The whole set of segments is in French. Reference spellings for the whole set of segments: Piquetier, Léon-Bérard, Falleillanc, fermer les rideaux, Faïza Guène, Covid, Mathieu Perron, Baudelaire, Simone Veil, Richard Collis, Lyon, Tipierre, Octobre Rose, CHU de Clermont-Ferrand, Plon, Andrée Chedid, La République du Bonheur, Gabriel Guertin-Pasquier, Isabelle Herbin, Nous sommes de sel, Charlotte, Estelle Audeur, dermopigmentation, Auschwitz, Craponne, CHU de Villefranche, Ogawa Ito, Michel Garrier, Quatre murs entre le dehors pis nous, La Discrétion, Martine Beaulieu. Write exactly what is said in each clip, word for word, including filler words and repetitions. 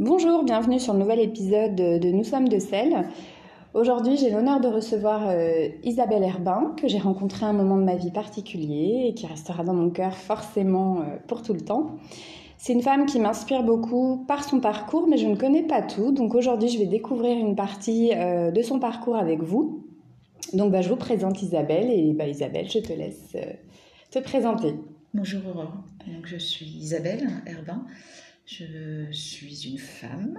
Bonjour, bienvenue sur le nouvel épisode de Nous sommes de sel. Aujourd'hui, j'ai l'honneur de recevoir euh, Isabelle Herbin, que j'ai rencontrée à un moment de ma vie particulier et qui restera dans mon cœur forcément euh, pour tout le temps. C'est une femme qui m'inspire beaucoup par son parcours, mais je ne connais pas tout. Donc aujourd'hui, je vais découvrir une partie euh, de son parcours avec vous. Donc bah, je vous présente Isabelle et bah, Isabelle, je te laisse euh, te présenter. Bonjour Aurore, donc, je suis Isabelle Herbin. Je suis une femme,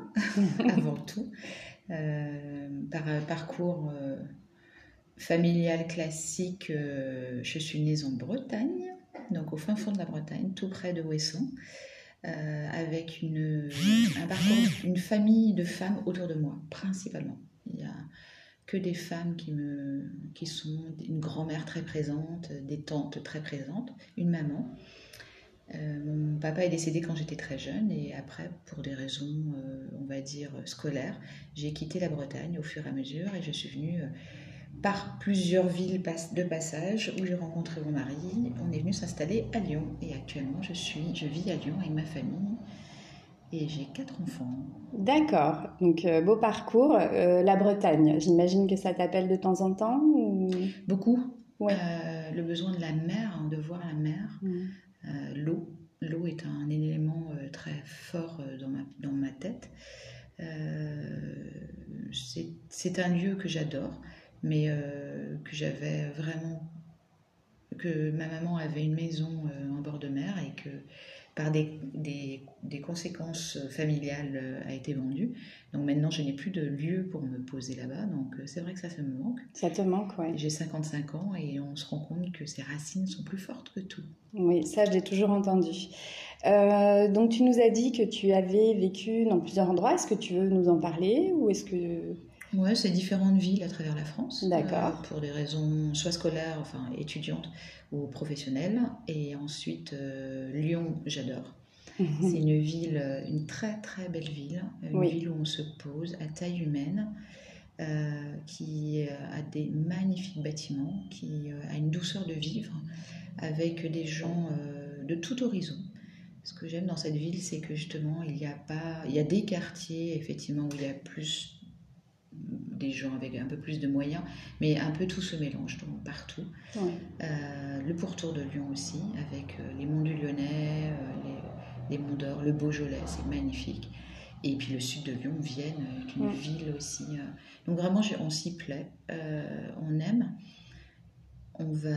avant tout, euh, par parcours euh, familial classique. Euh, je suis née en Bretagne, donc au fin fond de la Bretagne, tout près de Ouessant, euh, avec une, un parcours, une famille de femmes autour de moi, principalement. Il n'y a que des femmes qui, me, qui sont une grand-mère très présente, des tantes très présentes, une maman. Euh, mon papa est décédé quand j'étais très jeune et après, pour des raisons, euh, on va dire, scolaires, j'ai quitté la Bretagne au fur et à mesure et je suis venue euh, par plusieurs villes de passage où j'ai rencontré mon mari. On est venu s'installer à Lyon et actuellement, je, suis, je vis à Lyon avec ma famille et j'ai quatre enfants. D'accord, donc euh, beau parcours. Euh, la Bretagne, j'imagine que ça t'appelle de temps en temps ou... Beaucoup. Ouais. Euh, le besoin de la mer, hein, de voir la mer. Mmh. Euh, l'eau. L'eau est un élément euh, très fort euh, dans, ma, dans ma tête. Euh, c'est, c'est un lieu que j'adore, mais euh, que j'avais vraiment... que ma maman avait une maison euh, en bord de mer et que par des, des, des conséquences familiales euh, a été vendue. Donc maintenant, je n'ai plus de lieu pour me poser là-bas, donc euh, c'est vrai que ça, ça me manque. Ça te manque, oui. J'ai cinquante-cinq ans et on se rend compte que ses racines sont plus fortes que tout. Oui, ça, je l'ai toujours entendu. Euh, donc, tu nous as dit que tu avais vécu dans plusieurs endroits. Est-ce que tu veux nous en parler ou est-ce que... Oui, c'est différentes villes à travers la France. D'accord. Euh, pour des raisons soit scolaires, enfin étudiantes ou professionnelles. Et ensuite, euh, Lyon, j'adore. Mm-hmm. C'est une ville, une très très belle ville. Une oui. ville où on se pose à taille humaine, euh, qui a des magnifiques bâtiments, qui euh, a une douceur de vivre, avec des gens euh, de tout horizon. Ce que j'aime dans cette ville, c'est que justement, il y a pas, il y a des quartiers, effectivement, où il y a plus... des gens avec un peu plus de moyens, mais un peu tout se mélange donc partout. Oui. Euh, le pourtour de Lyon aussi, avec euh, les monts du Lyonnais, euh, les, les monts d'Or, le Beaujolais, c'est magnifique. Et puis le sud de Lyon, Vienne, est une oui. ville aussi. Euh, donc vraiment, je, on s'y plaît, euh, on aime. On va,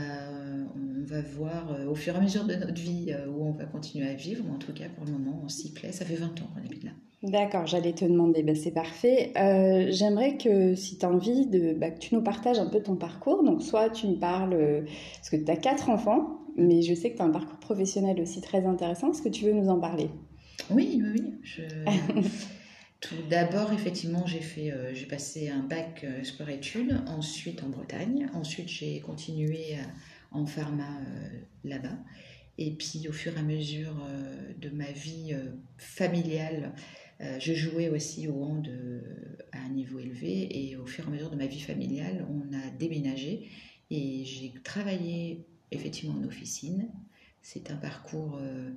on va voir euh, au fur et à mesure de notre vie euh, où on va continuer à vivre, mais en tout cas pour le moment on s'y plaît, ça fait vingt ans qu'on habite là. D'accord, j'allais te demander, ben, c'est parfait. Euh, j'aimerais que si tu as envie, de, ben, que tu nous partages un peu ton parcours, donc soit tu me parles, euh, parce que tu as quatre enfants, mais je sais que tu as un parcours professionnel aussi très intéressant, est-ce que tu veux nous en parler ? Oui, oui, oui. Je... Tout d'abord, effectivement, j'ai, fait, euh, j'ai passé un bac euh, sport-études, ensuite en Bretagne, ensuite j'ai continué euh, en pharma euh, là-bas. Et puis au fur et à mesure euh, de ma vie euh, familiale, euh, je jouais aussi au hand euh, à un niveau élevé. Et au fur et à mesure de ma vie familiale, on a déménagé et j'ai travaillé effectivement en officine. C'est un parcours... Euh,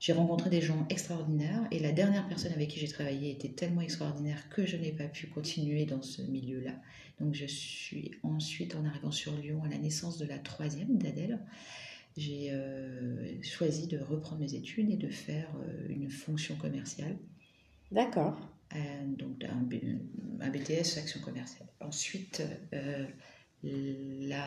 J'ai rencontré des gens extraordinaires et la dernière personne avec qui j'ai travaillé était tellement extraordinaire que je n'ai pas pu continuer dans ce milieu-là. Donc je suis ensuite, en arrivant sur Lyon, à la naissance de la troisième d'Adèle, j'ai euh, choisi de reprendre mes études et de faire euh, une fonction commerciale. D'accord. Euh, donc un, B, un B T S action commerciale. Ensuite, euh, la...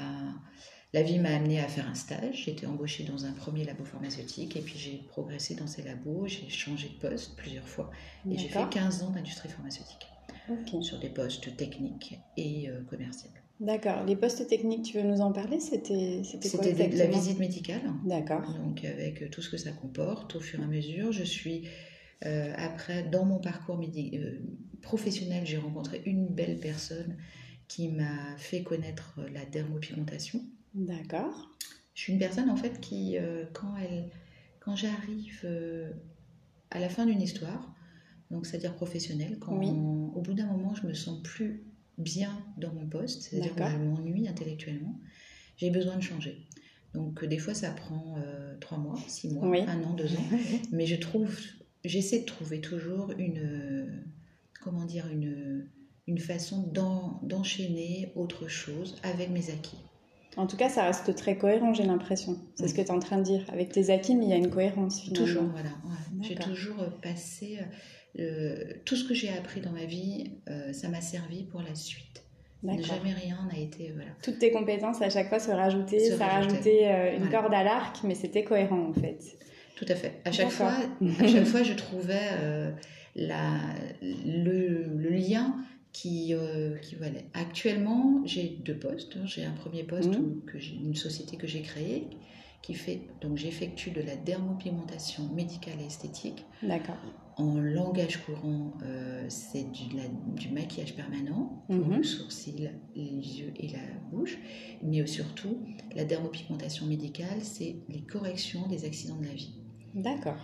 La vie m'a amenée à faire un stage, j'étais embauchée dans un premier labo pharmaceutique et puis j'ai progressé dans ces labos, j'ai changé de poste plusieurs fois et D'accord. j'ai fait quinze ans d'industrie pharmaceutique okay. sur des postes techniques et euh, commerciaux. D'accord, les postes techniques, tu veux nous en parler ? C'était, c'était, c'était quoi exactement ? C'était la visite médicale, D'accord. donc avec tout ce que ça comporte au fur et à mesure. Je suis, euh, après, dans mon parcours médi- euh, professionnel, j'ai rencontré une belle personne qui m'a fait connaître la dermopigmentation. D'accord. Je suis une personne en fait qui, euh, quand, elle, quand j'arrive euh, à la fin d'une histoire, donc c'est-à-dire professionnelle, quand oui. on, au bout d'un moment je me sens plus bien dans mon poste, c'est-à-dire D'accord. que je m'ennuie intellectuellement, j'ai besoin de changer. Donc euh, des fois ça prend trois mois, six mois, un an, deux ans, mais je trouve j'essaie de trouver toujours une, comment dire, une, une façon d'en, d'enchaîner autre chose avec mes acquis. En tout cas, ça reste très cohérent, j'ai l'impression. C'est oui. ce que tu es en train de dire. Avec tes acquis, mais il y a une cohérence finalement. Toujours, voilà. Ouais. J'ai toujours passé... Euh, tout ce que j'ai appris dans ma vie, euh, ça m'a servi pour la suite. D'accord. Jamais rien n'a été... Voilà. Toutes tes compétences, à chaque fois, se rajoutaient. Se ça rajoutait euh, une voilà. corde à l'arc, mais c'était cohérent en fait. Tout à fait. À chaque, fois, à chaque fois, je trouvais euh, la, le, le lien... Qui, euh, qui voilà. Actuellement, j'ai deux postes. J'ai un premier poste, mmh. où, que j'ai, une société que j'ai créée, qui fait, donc j'effectue de la dermopigmentation médicale et esthétique. D'accord. En langage courant, euh, c'est du, la, du maquillage permanent pour mmh. le sourcil, les yeux et la bouche. Mais surtout, la dermopigmentation médicale, c'est les corrections des accidents de la vie. D'accord.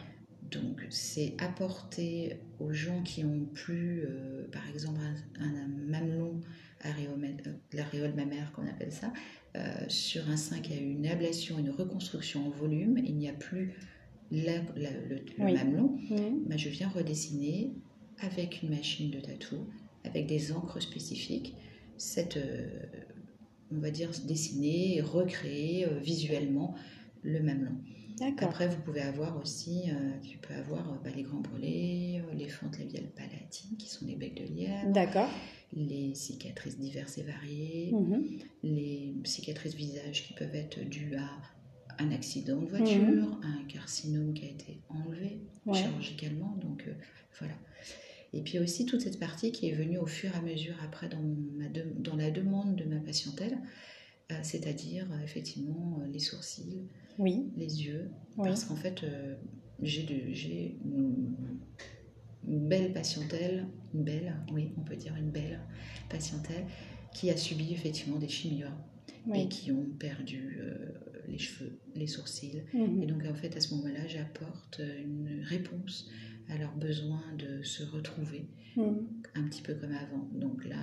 Donc, c'est apporter aux gens qui ont plus, euh, par exemple, un, un mamelon, l'aréole mammaire, qu'on appelle ça, euh, sur un sein qui a eu une ablation, une reconstruction en volume, il n'y a plus la, la, le, oui. le mamelon, mmh. bah, je viens redessiner avec une machine de tatou, avec des encres spécifiques, cette, euh, on va dire, dessiner, recréer euh, visuellement le mamelon. D'accord. Après, vous pouvez avoir aussi, euh, tu peux avoir euh, bah, les grands brûlés, euh, les fentes labiales palatines, qui sont les becs de lièvre. D'accord. Les cicatrices diverses et variées, mm-hmm. les cicatrices visage qui peuvent être dues à un accident de voiture, mm-hmm. à un carcinome qui a été enlevé ouais. chirurgicalement, donc euh, voilà. Et puis aussi toute cette partie qui est venue au fur et à mesure après dans, ma de, dans la demande de ma patientèle, euh, c'est-à-dire euh, effectivement euh, les sourcils, oui. les yeux, oui. parce qu'en fait, euh, j'ai, de, j'ai une, une belle patientèle, une belle, oui, on peut dire une belle patientèle, qui a subi effectivement des chimios oui. et qui ont perdu euh, les cheveux, les sourcils. Mm-hmm. Et donc, en fait, à ce moment-là, j'apporte une réponse à leur besoin de se retrouver, mm-hmm. un petit peu comme avant. Donc là,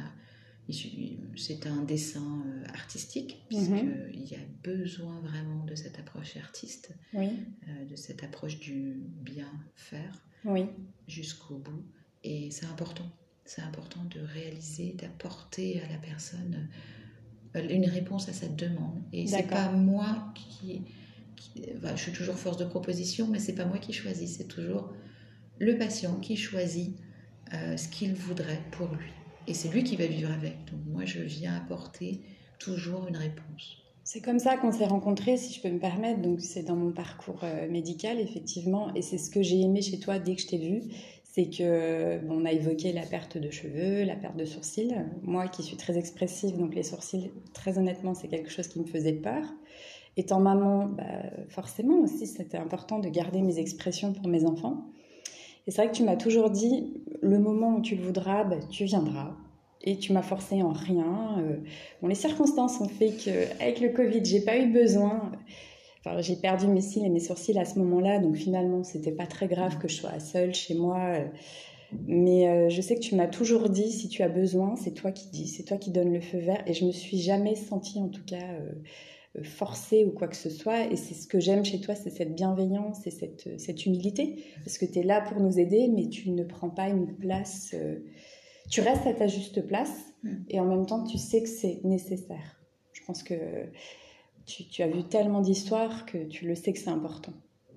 c'est un dessin artistique, puisqu'il mmh. y a besoin vraiment de cette approche artiste, oui. euh, de cette approche du bien faire oui. jusqu'au bout. Et c'est important, c'est important de réaliser, d'apporter à la personne une réponse à sa demande. Et D'accord. c'est pas moi qui... qui enfin, je suis toujours force de proposition, mais c'est pas moi qui choisis, c'est toujours le patient qui choisit euh, ce qu'il voudrait pour lui. Et c'est lui qui va vivre avec. Donc moi, je viens apporter toujours une réponse. C'est comme ça qu'on s'est rencontrés, si je peux me permettre. Donc c'est dans mon parcours euh, médical, effectivement. Et c'est ce que j'ai aimé chez toi dès que je t'ai vue. C'est que, bon, on a évoqué la perte de cheveux, la perte de sourcils. Moi, qui suis très expressive, donc les sourcils, très honnêtement, c'est quelque chose qui me faisait peur. Étant maman, bah, forcément aussi, c'était important de garder mes expressions pour mes enfants. Et c'est vrai que tu m'as toujours dit, le moment où tu le voudras, bah, tu viendras. Et tu m'as forcé en rien. Euh, bon, les circonstances ont fait qu'avec le Covid, j'ai pas eu besoin. Enfin, j'ai perdu mes cils et mes sourcils à ce moment-là. Donc finalement, c'était pas très grave que je sois seule chez moi. Mais euh, je sais que tu m'as toujours dit, si tu as besoin, c'est toi qui dis, c'est toi qui donne le feu vert. Et je me suis jamais sentie, en tout cas... Euh, forcée ou quoi que ce soit, et c'est ce que j'aime chez toi, c'est cette bienveillance, c'est cette, cette humilité, parce que tu es là pour nous aider, mais tu ne prends pas une place, euh, tu restes à ta juste place, mmh. et en même temps tu sais que c'est nécessaire. Je pense que tu, tu as vu tellement d'histoires que tu le sais que c'est important.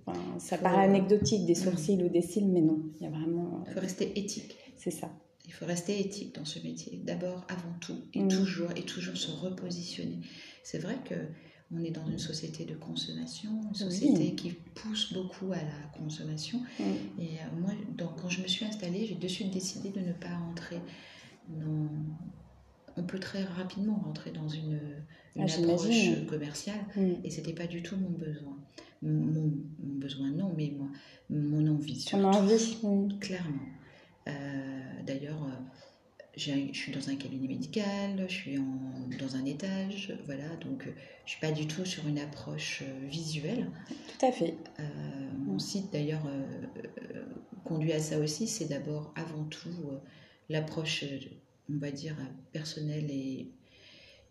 Enfin, ça faut paraît euh... anecdotique, des sourcils mmh. ou des cils, mais non, il y a vraiment... Il faut rester éthique. C'est ça. Il faut rester éthique dans ce métier, d'abord, avant tout, et mmh. toujours, et toujours se repositionner. C'est vrai qu'on est dans une société de consommation, une société oui. qui pousse beaucoup à la consommation. Oui. Et moi, donc, quand je me suis installée, j'ai de suite décidé de ne pas rentrer dans... On peut très rapidement rentrer dans une, une ah, approche commerciale, oui. et ce n'était pas du tout mon besoin. Mon, mon besoin, non, mais moi, mon envie, surtout, mon envie, oui. clairement. Euh, d'ailleurs... J'ai, je suis dans un cabinet médical, je suis en, dans un étage, voilà, donc je ne suis pas du tout sur une approche visuelle. Tout à fait. Euh, mon site, d'ailleurs, euh, conduit à ça aussi, c'est d'abord, avant tout, euh, l'approche, on va dire, personnelle et,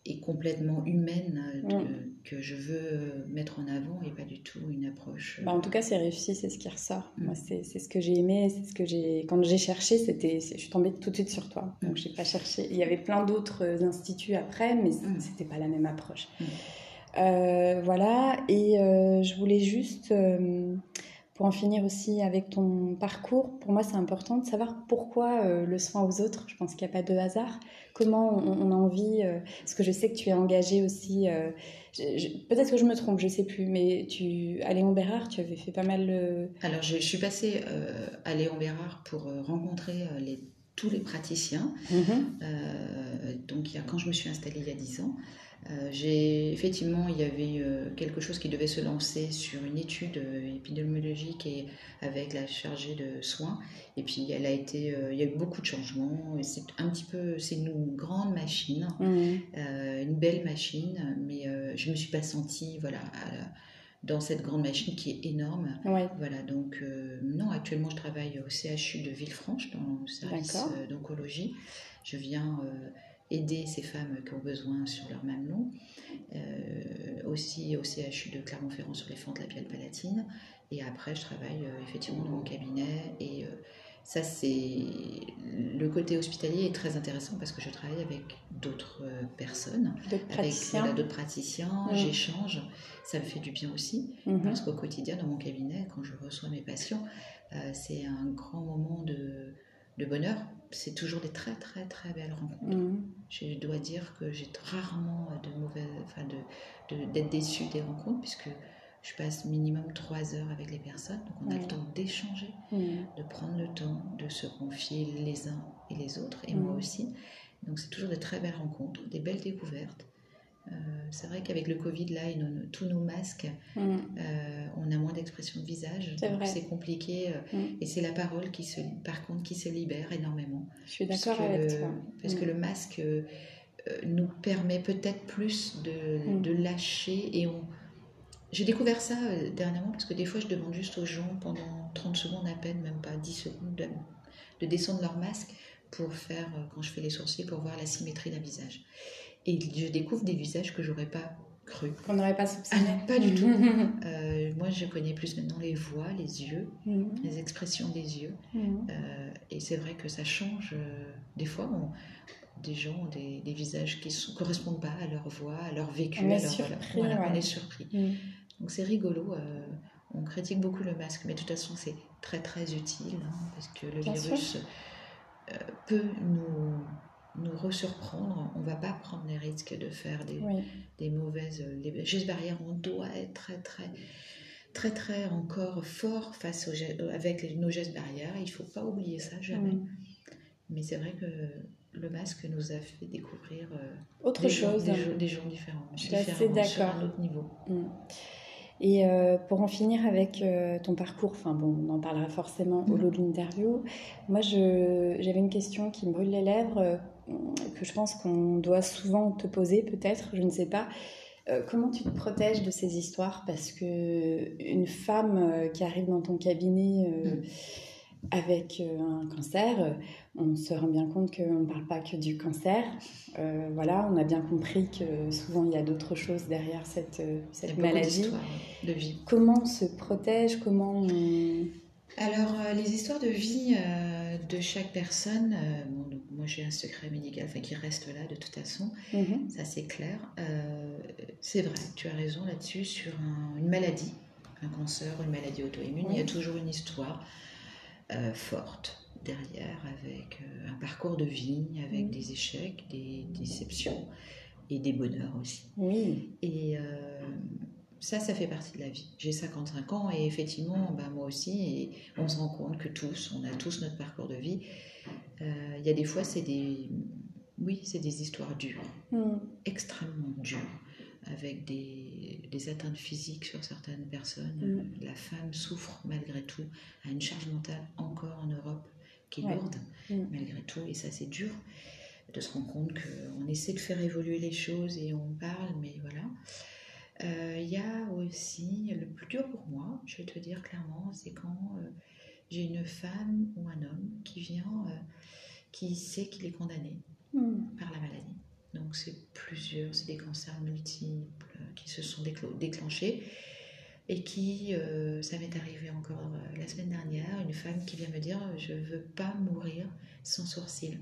et complètement humaine de, mm. que je veux mettre en avant et pas du tout une approche... Bah en tout cas, c'est réussi, c'est ce qui ressort. Mm. Moi, c'est, c'est ce que j'ai aimé, c'est ce que j'ai... Quand j'ai cherché, c'était... je suis tombée tout de suite sur toi. Donc, mm. j'ai pas cherché. Il y avait plein d'autres instituts après, mais mm. c'était pas la même approche. Mm. Euh, voilà, et euh, je voulais juste... Euh... Pour en finir aussi avec ton parcours, pour moi c'est important de savoir pourquoi euh, le soin aux autres, je pense qu'il n'y a pas de hasard, comment on, on a envie, euh, parce que je sais que tu es engagée aussi, euh, je, je, peut-être que je me trompe, je ne sais plus, mais tu, à Léon-Bérard tu avais fait pas mal... Euh... Alors je, je suis passée euh, à Léon-Bérard pour euh, rencontrer euh, les, tous les praticiens, mmh. euh, donc il y a, quand je me suis installée il y a dix ans, Euh, j'ai, effectivement, il y avait euh, quelque chose qui devait se lancer sur une étude euh, épidémiologique et avec la chargée de soins. Et puis, elle a été, euh, il y a eu beaucoup de changements. Et c'est un petit peu, c'est une grande machine, mmh. euh, une belle machine, mais euh, je me suis pas sentie, voilà, à, dans cette grande machine qui est énorme. Ouais. Voilà. Donc, euh, non, actuellement, je travaille au C H U de Villefranche dans le service euh, d'oncologie. Je viens. Euh, aider ces femmes qui ont besoin sur leur mamelon, euh, aussi au C H U de Clermont-Ferrand sur les fentes labiales palatines, et après je travaille euh, effectivement dans mon cabinet, et euh, ça c'est... Le côté hospitalier est très intéressant parce que je travaille avec d'autres euh, personnes, d'autres avec praticiens. Voilà, d'autres praticiens, mmh. j'échange, ça me fait du bien aussi, mmh. parce qu'au quotidien dans mon cabinet, quand je reçois mes patients, euh, c'est un grand moment de... de bonheur, c'est toujours des très très très belles rencontres. Mmh. Je dois dire que j'ai rarement de mauvais, enfin de, de, d'être déçue des rencontres, puisque je passe minimum trois heures avec les personnes, donc on mmh. a le temps d'échanger, mmh. de prendre le temps, de se confier les uns et les autres, et mmh. moi aussi. Donc c'est toujours des très belles rencontres, des belles découvertes. Euh, c'est vrai qu'avec le Covid, là, et nos, tous nos masques, mmh. euh, on a moins d'expression de visage, c'est donc vrai. C'est compliqué. Euh, mmh. Et c'est la parole qui se, par contre, qui se libère énormément. Je suis d'accord avec le, toi. Parce mmh. que le masque euh, nous permet peut-être plus de, mmh. de lâcher. Et on... J'ai découvert ça euh, dernièrement parce que des fois, je demande juste aux gens pendant trente secondes à peine, même pas dix secondes, de, de descendre leur masque pour faire, euh, quand je fais les sourcils, pour voir la symétrie d'un visage. Et je découvre des visages que j'aurais pas cru. Qu'on n'aurait pas soupçonné. Ah, pas du tout. Euh, moi, je connais plus maintenant les voix, les yeux, mm-hmm. les expressions des yeux. Mm-hmm. Euh, et c'est vrai que ça change. Des fois, on, des gens ont des, des visages qui ne correspondent pas à leur voix, à leur vécu. On est leur, surpris. Leur, voilà, ouais. On est surpris. Mm-hmm. Donc, c'est rigolo. Euh, on critique beaucoup le masque. Mais de toute façon, c'est très, très utile. Hein, parce que le Bien virus euh, peut nous... nous resurprendre, on ne va pas prendre les risques de faire des, oui. des mauvaises... Les gestes barrières, on doit être très, très, très, très encore fort face aux, avec nos gestes barrières. Il ne faut pas oublier ça, jamais. Mmh. Mais c'est vrai que le masque nous a fait découvrir Autre des, chose, gens, hein. des, gens, des gens différents. Je suis assez d'accord. Sur un autre niveau. Mmh. Et euh, pour en finir avec euh, ton parcours, enfin bon, on en parlera forcément mmh. au long de l'interview. Moi, je, j'avais une question qui me brûle les lèvres... Euh, que je pense qu'on doit souvent te poser, peut-être, je ne sais pas. Euh, comment tu te protèges de ces histoires ? Parce qu'une femme euh, qui arrive dans ton cabinet euh, mmh. avec euh, un cancer, on se rend bien compte qu'on ne parle pas que du cancer. Euh, voilà, on a bien compris que souvent, il y a d'autres choses derrière cette, euh, cette maladie. De vie. Comment on se protège ? Comment on... Alors, euh, les histoires de vie... Euh... de chaque personne, euh, bon, donc, moi j'ai un secret médical enfin, qui reste là de toute façon, mmh. ça c'est clair. Euh, c'est vrai, tu as raison là-dessus, sur un, une maladie, un cancer, une maladie auto-immune, mmh. il y a toujours une histoire euh, forte derrière, avec euh, un parcours de vie, avec mmh. des échecs, des déceptions et des bonheurs aussi. Mmh. Et euh, ça, ça fait partie de la vie. J'ai cinquante-cinq ans et effectivement, bah, moi aussi, et on se rend compte que tous, on a tous notre parcours de vie. Il euh, y a des fois, c'est des, oui, c'est des histoires dures, mmh. extrêmement dures, avec des, des atteintes physiques sur certaines personnes. Mmh. La femme souffre malgré tout, a une charge mentale encore en Europe qui est ouais. lourde, mmh. malgré tout, et ça, c'est dur de se rendre compte qu'on essaie de faire évoluer les choses et on parle, mais voilà... Il euh, y a aussi, le plus dur pour moi, je vais te dire clairement, c'est quand euh, j'ai une femme ou un homme qui vient, euh, qui sait qu'il est condamné mmh. par la maladie. Donc c'est plusieurs, c'est des cancers multiples qui se sont déclenchés et qui, euh, ça m'est arrivé encore euh, la semaine dernière, une femme qui vient me dire « je veux pas mourir sans sourcils,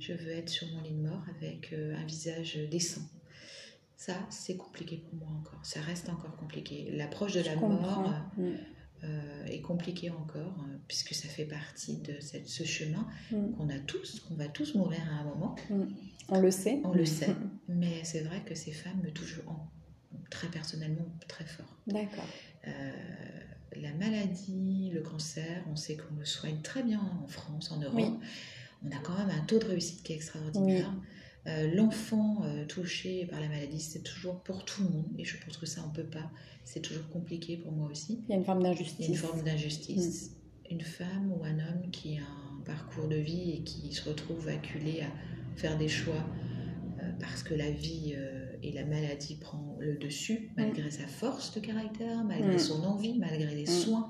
je veux être sur mon lit de mort avec euh, un visage décent ». Ça, c'est compliqué pour moi encore, ça reste encore compliqué. L'approche de la mort euh, euh, est compliquée encore, euh, puisque ça fait partie de cette, ce chemin mm. qu'on a tous, qu'on va tous mourir à un moment. Mm. On le sait. On le sait, mais c'est vrai que ces femmes me touchent en, très personnellement, très fort. D'accord. Euh, la maladie, le cancer, on sait qu'on le soigne très bien en France, en Europe. Oui. On a quand même un taux de réussite qui est extraordinaire. Oui. Euh, l'enfant euh, touché par la maladie, c'est toujours pour tout le monde, et je pense que ça on peut pas, c'est toujours compliqué pour moi aussi. Il y a une forme d'injustice. Il y a une forme d'injustice. Mmh. Une femme ou un homme qui a un parcours de vie et qui se retrouve acculé à faire des choix euh, parce que la vie euh, et la maladie prend le dessus, malgré mmh. sa force de caractère, malgré mmh. son envie, malgré les mmh. soins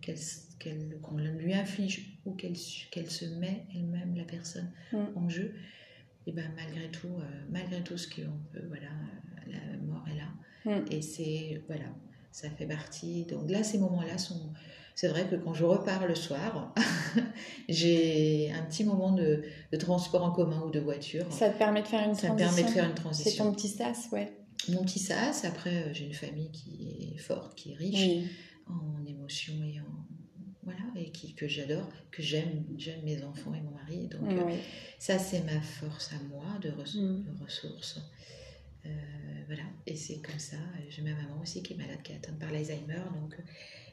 qu'elle, qu'elle, qu'on lui inflige ou qu'elle, qu'elle se met elle-même, la personne, mmh. en jeu. Et ben malgré tout, euh, malgré tout ce qu'on peut, voilà, la mort est là. Mm. Et c'est, voilà, ça fait partie. Donc là, ces moments-là sont... C'est vrai que quand je repars le soir, j'ai un petit moment de, de transport en commun ou de voiture. Ça te permet de faire une ça transition. Ça me permet de faire une transition. C'est ton petit sas, ouais. Mon petit sas. Après, j'ai une famille qui est forte, qui est riche, oui. en émotions et en... Voilà, et qui, que j'adore, que j'aime, j'aime mes enfants et mon mari. Donc, oui. euh, ça, c'est ma force à moi de, res- mm. de ressources. Euh, voilà, et c'est comme ça. J'ai ma maman aussi qui est malade, qui est atteinte par l'Alzheimer. Donc,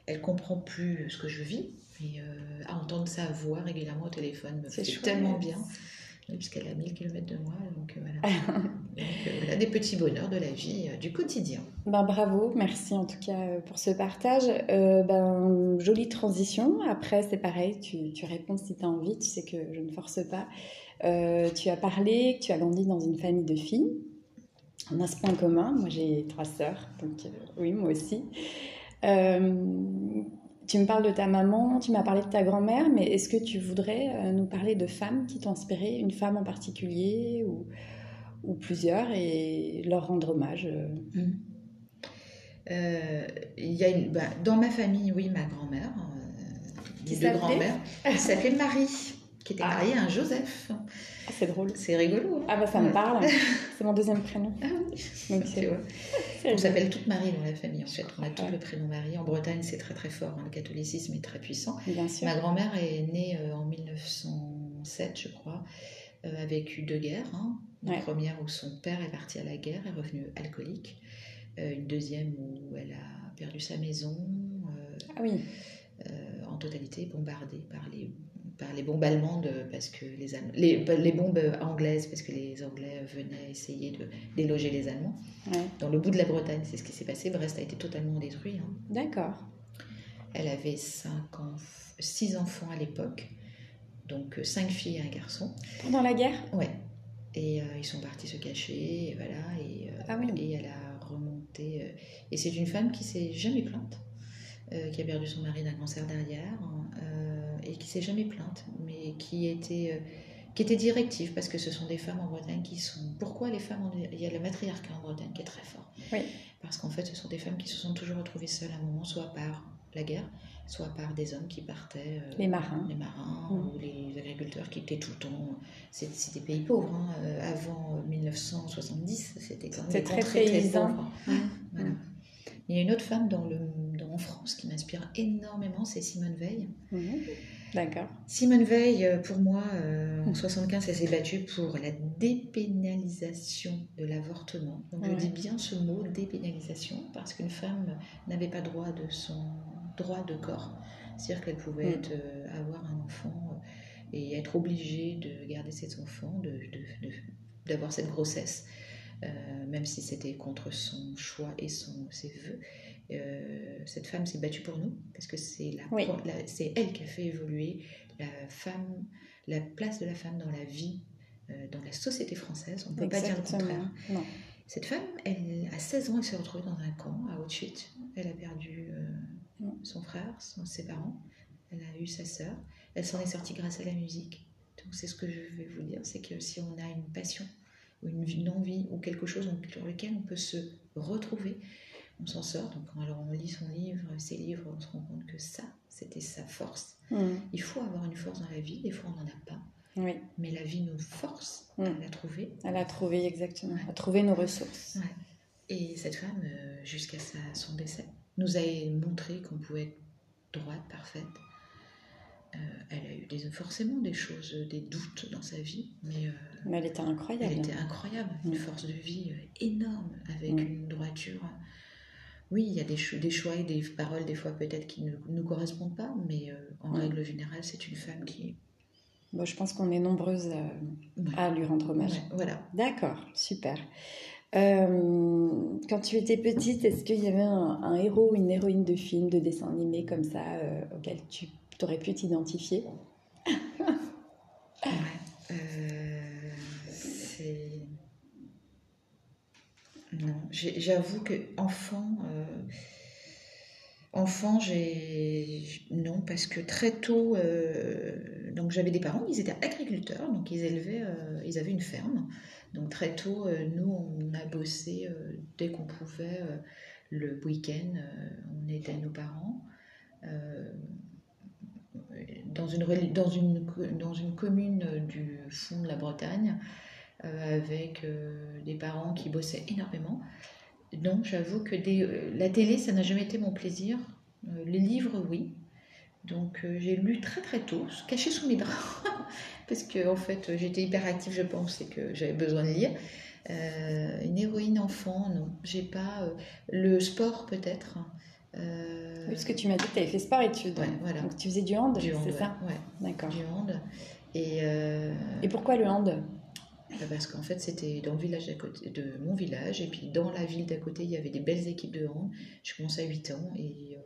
elle ne comprend plus ce que je vis. Et euh, à entendre sa voix régulièrement au téléphone me fait tellement bien. Puisqu'elle est à mille kilomètres de moi, donc voilà. donc voilà, des petits bonheurs de la vie, du quotidien. Ben, bravo, merci en tout cas pour ce partage. Euh, ben, jolie transition, après c'est pareil, tu, tu réponds si tu as envie, tu sais que je ne force pas. Euh, tu as parlé, tu as grandi dans une famille de filles, on a ce point commun, moi j'ai trois sœurs, donc euh, oui, moi aussi. Euh, Tu me parles de ta maman, tu m'as parlé de ta grand-mère, mais est-ce que tu voudrais nous parler de femmes qui t'ont inspiré, une femme en particulier ou, ou plusieurs, et leur rendre hommage? Mmh. euh, y a une, bah, dans ma famille, oui, ma grand-mère, euh, les deux grands-mères, qui s'appelait Marie, qui était mariée ah. à un Joseph. Ah, c'est drôle. C'est rigolo. Hein. Ah bah ça me parle, c'est mon deuxième prénom. Ah oui. Donc, c'est... Ouais. On s'appelle toute Marie dans la famille en fait, on a tout le prénom Marie. En Bretagne c'est très très fort, hein. Le catholicisme est très puissant. Bien sûr. Ma grand-mère est née euh, en mille neuf cent sept je crois, euh, a vécu deux guerres, hein. Une ouais. première où son père est parti à la guerre, est revenu alcoolique, euh, une deuxième où elle a perdu sa maison, euh, ah oui. euh, en totalité bombardée par les... par les bombes allemandes, parce que les, Allemands, les, les bombes anglaises, parce que les Anglais venaient essayer de déloger les Allemands. Ouais. Dans le bout de la Bretagne, c'est ce qui s'est passé. Brest a été totalement détruit. Hein. D'accord. Elle avait cinq enf- six enfants à l'époque, donc cinq filles et un garçon. Pendant la guerre ? Ouais. Et euh, ils sont partis se cacher, et voilà. Et, euh, ah oui. et elle a remonté. Euh, et c'est une femme qui s'est jamais plainte, euh, qui a perdu son mari d'un cancer derrière. Hein, euh, et qui s'est jamais plainte, mais qui était, euh, qui était directive, parce que ce sont des femmes en Bretagne qui sont... Pourquoi les femmes... En... Il y a le matriarcat en Bretagne qui est très fort. Oui. Parce qu'en fait, ce sont des femmes qui se sont toujours retrouvées seules à un moment, soit par la guerre, soit par des hommes qui partaient... Euh, les marins. Les marins, mmh. ou les agriculteurs qui étaient tout le temps... C'est, c'est des pays pauvres. Hein. Euh, avant mille neuf cent soixante-dix, c'était quand même c'était des très contrées paysan. Très pauvres. Mmh. Voilà. Mmh. Il y a une autre femme dans le... en France qui m'inspire énormément, c'est Simone Veil. Mmh. D'accord. Simone Veil, pour moi, euh, en soixante-quinze, elle s'est battue pour la dépénalisation de l'avortement. Donc, ouais. je dis bien ce mot, dépénalisation, parce qu'une femme n'avait pas droit de son droit de corps. C'est-à-dire qu'elle pouvait mmh. être, euh, avoir un enfant et être obligée de garder cet enfant, de, de, de, d'avoir cette grossesse, euh, même si c'était contre son choix et son, ses vœux. Euh, cette femme s'est battue pour nous parce que c'est, la, oui. la, c'est elle qui a fait évoluer la, femme, la place de la femme dans la vie, euh, dans la société française. On ne peut Exactement. Pas dire le contraire. Non. Cette femme, elle, à seize ans, elle s'est retrouvée dans un camp à Auschwitz. Elle a perdu euh, son frère, son, ses parents. Elle a eu sa sœur. Elle s'en est sortie grâce à la musique. Donc c'est ce que je vais vous dire, c'est que si on a une passion, ou une, une envie ou quelque chose sur lequel on peut se retrouver, on s'en sort. Donc quand alors on lit son livre, ses livres, on se rend compte que ça, c'était sa force. Mmh. Il faut avoir une force dans la vie, des fois on n'en a pas. Oui. Mais la vie nous force mmh. à la trouver. À la trouver, exactement. Ouais. À trouver nos ressources. Ouais. Et cette femme, jusqu'à sa, son décès, nous a montré qu'on pouvait être droite, parfaite. Euh, elle a eu des, forcément des choses, des doutes dans sa vie. Mais, euh, mais elle était incroyable. Elle était incroyable. Mmh. Une force de vie énorme, avec mmh. une droiture. Oui, il y a des, des choix et des paroles, des fois peut-être, qui ne nous correspondent pas. Mais euh, en mmh. règle générale, c'est une femme qui... Bon, je pense qu'on est nombreuses euh, ouais. à lui rendre hommage. Ouais, voilà. D'accord, super. Euh, quand tu étais petite, est-ce qu'il y avait un, un héros ou une héroïne de film, de dessin animé comme ça, euh, auquel tu aurais pu t'identifier ? Ouais, euh, c'est... Non, j'ai, j'avoue qu'enfant... Euh... Enfant, j'ai... Non, parce que très tôt, euh, donc j'avais des parents, ils étaient agriculteurs, donc ils élevaient, euh, ils avaient une ferme. Donc très tôt, euh, nous, on a bossé euh, dès qu'on pouvait, euh, le week-end, euh, on aidait à nos parents. Euh, dans, une, dans, une, dans une commune du fond de la Bretagne, euh, avec euh, des parents qui bossaient énormément. Non, j'avoue que des, euh, la télé, ça n'a jamais été mon plaisir. Euh, les livres, oui. Donc, euh, j'ai lu très très tôt, caché sous mes draps, parce que en fait, j'étais hyperactive, je pense, et que j'avais besoin de lire. Euh, une héroïne enfant, non. J'ai pas euh, le sport, peut-être. Euh... Oui, parce que tu m'as dit que tu avais fait sport et tu, ouais, voilà. Donc, tu faisais du hand, du hand c'est ouais. ça ouais. D'accord. Du hand. Et, euh... et pourquoi le hand ? Parce qu'en fait, c'était dans le village d'à côté, de mon village, et puis dans la ville d'à côté, il y avait des belles équipes de hand. Je commençais à huit ans, et,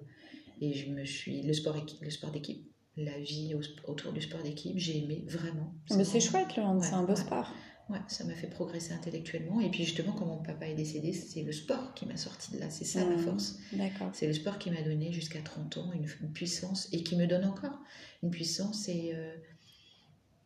et je me suis... Le sport, équipe, le sport d'équipe, la vie au, autour du sport d'équipe, j'ai aimé vraiment. Mais c'est, c'est chouette, le hand, ouais, c'est un beau ouais. sport. Ouais, ça m'a fait progresser intellectuellement. Et puis justement, quand mon papa est décédé, c'est le sport qui m'a sorti de là. C'est ça, mmh, ma force. D'accord. C'est le sport qui m'a donné jusqu'à trente ans une, une puissance, et qui me donne encore une puissance et... Euh,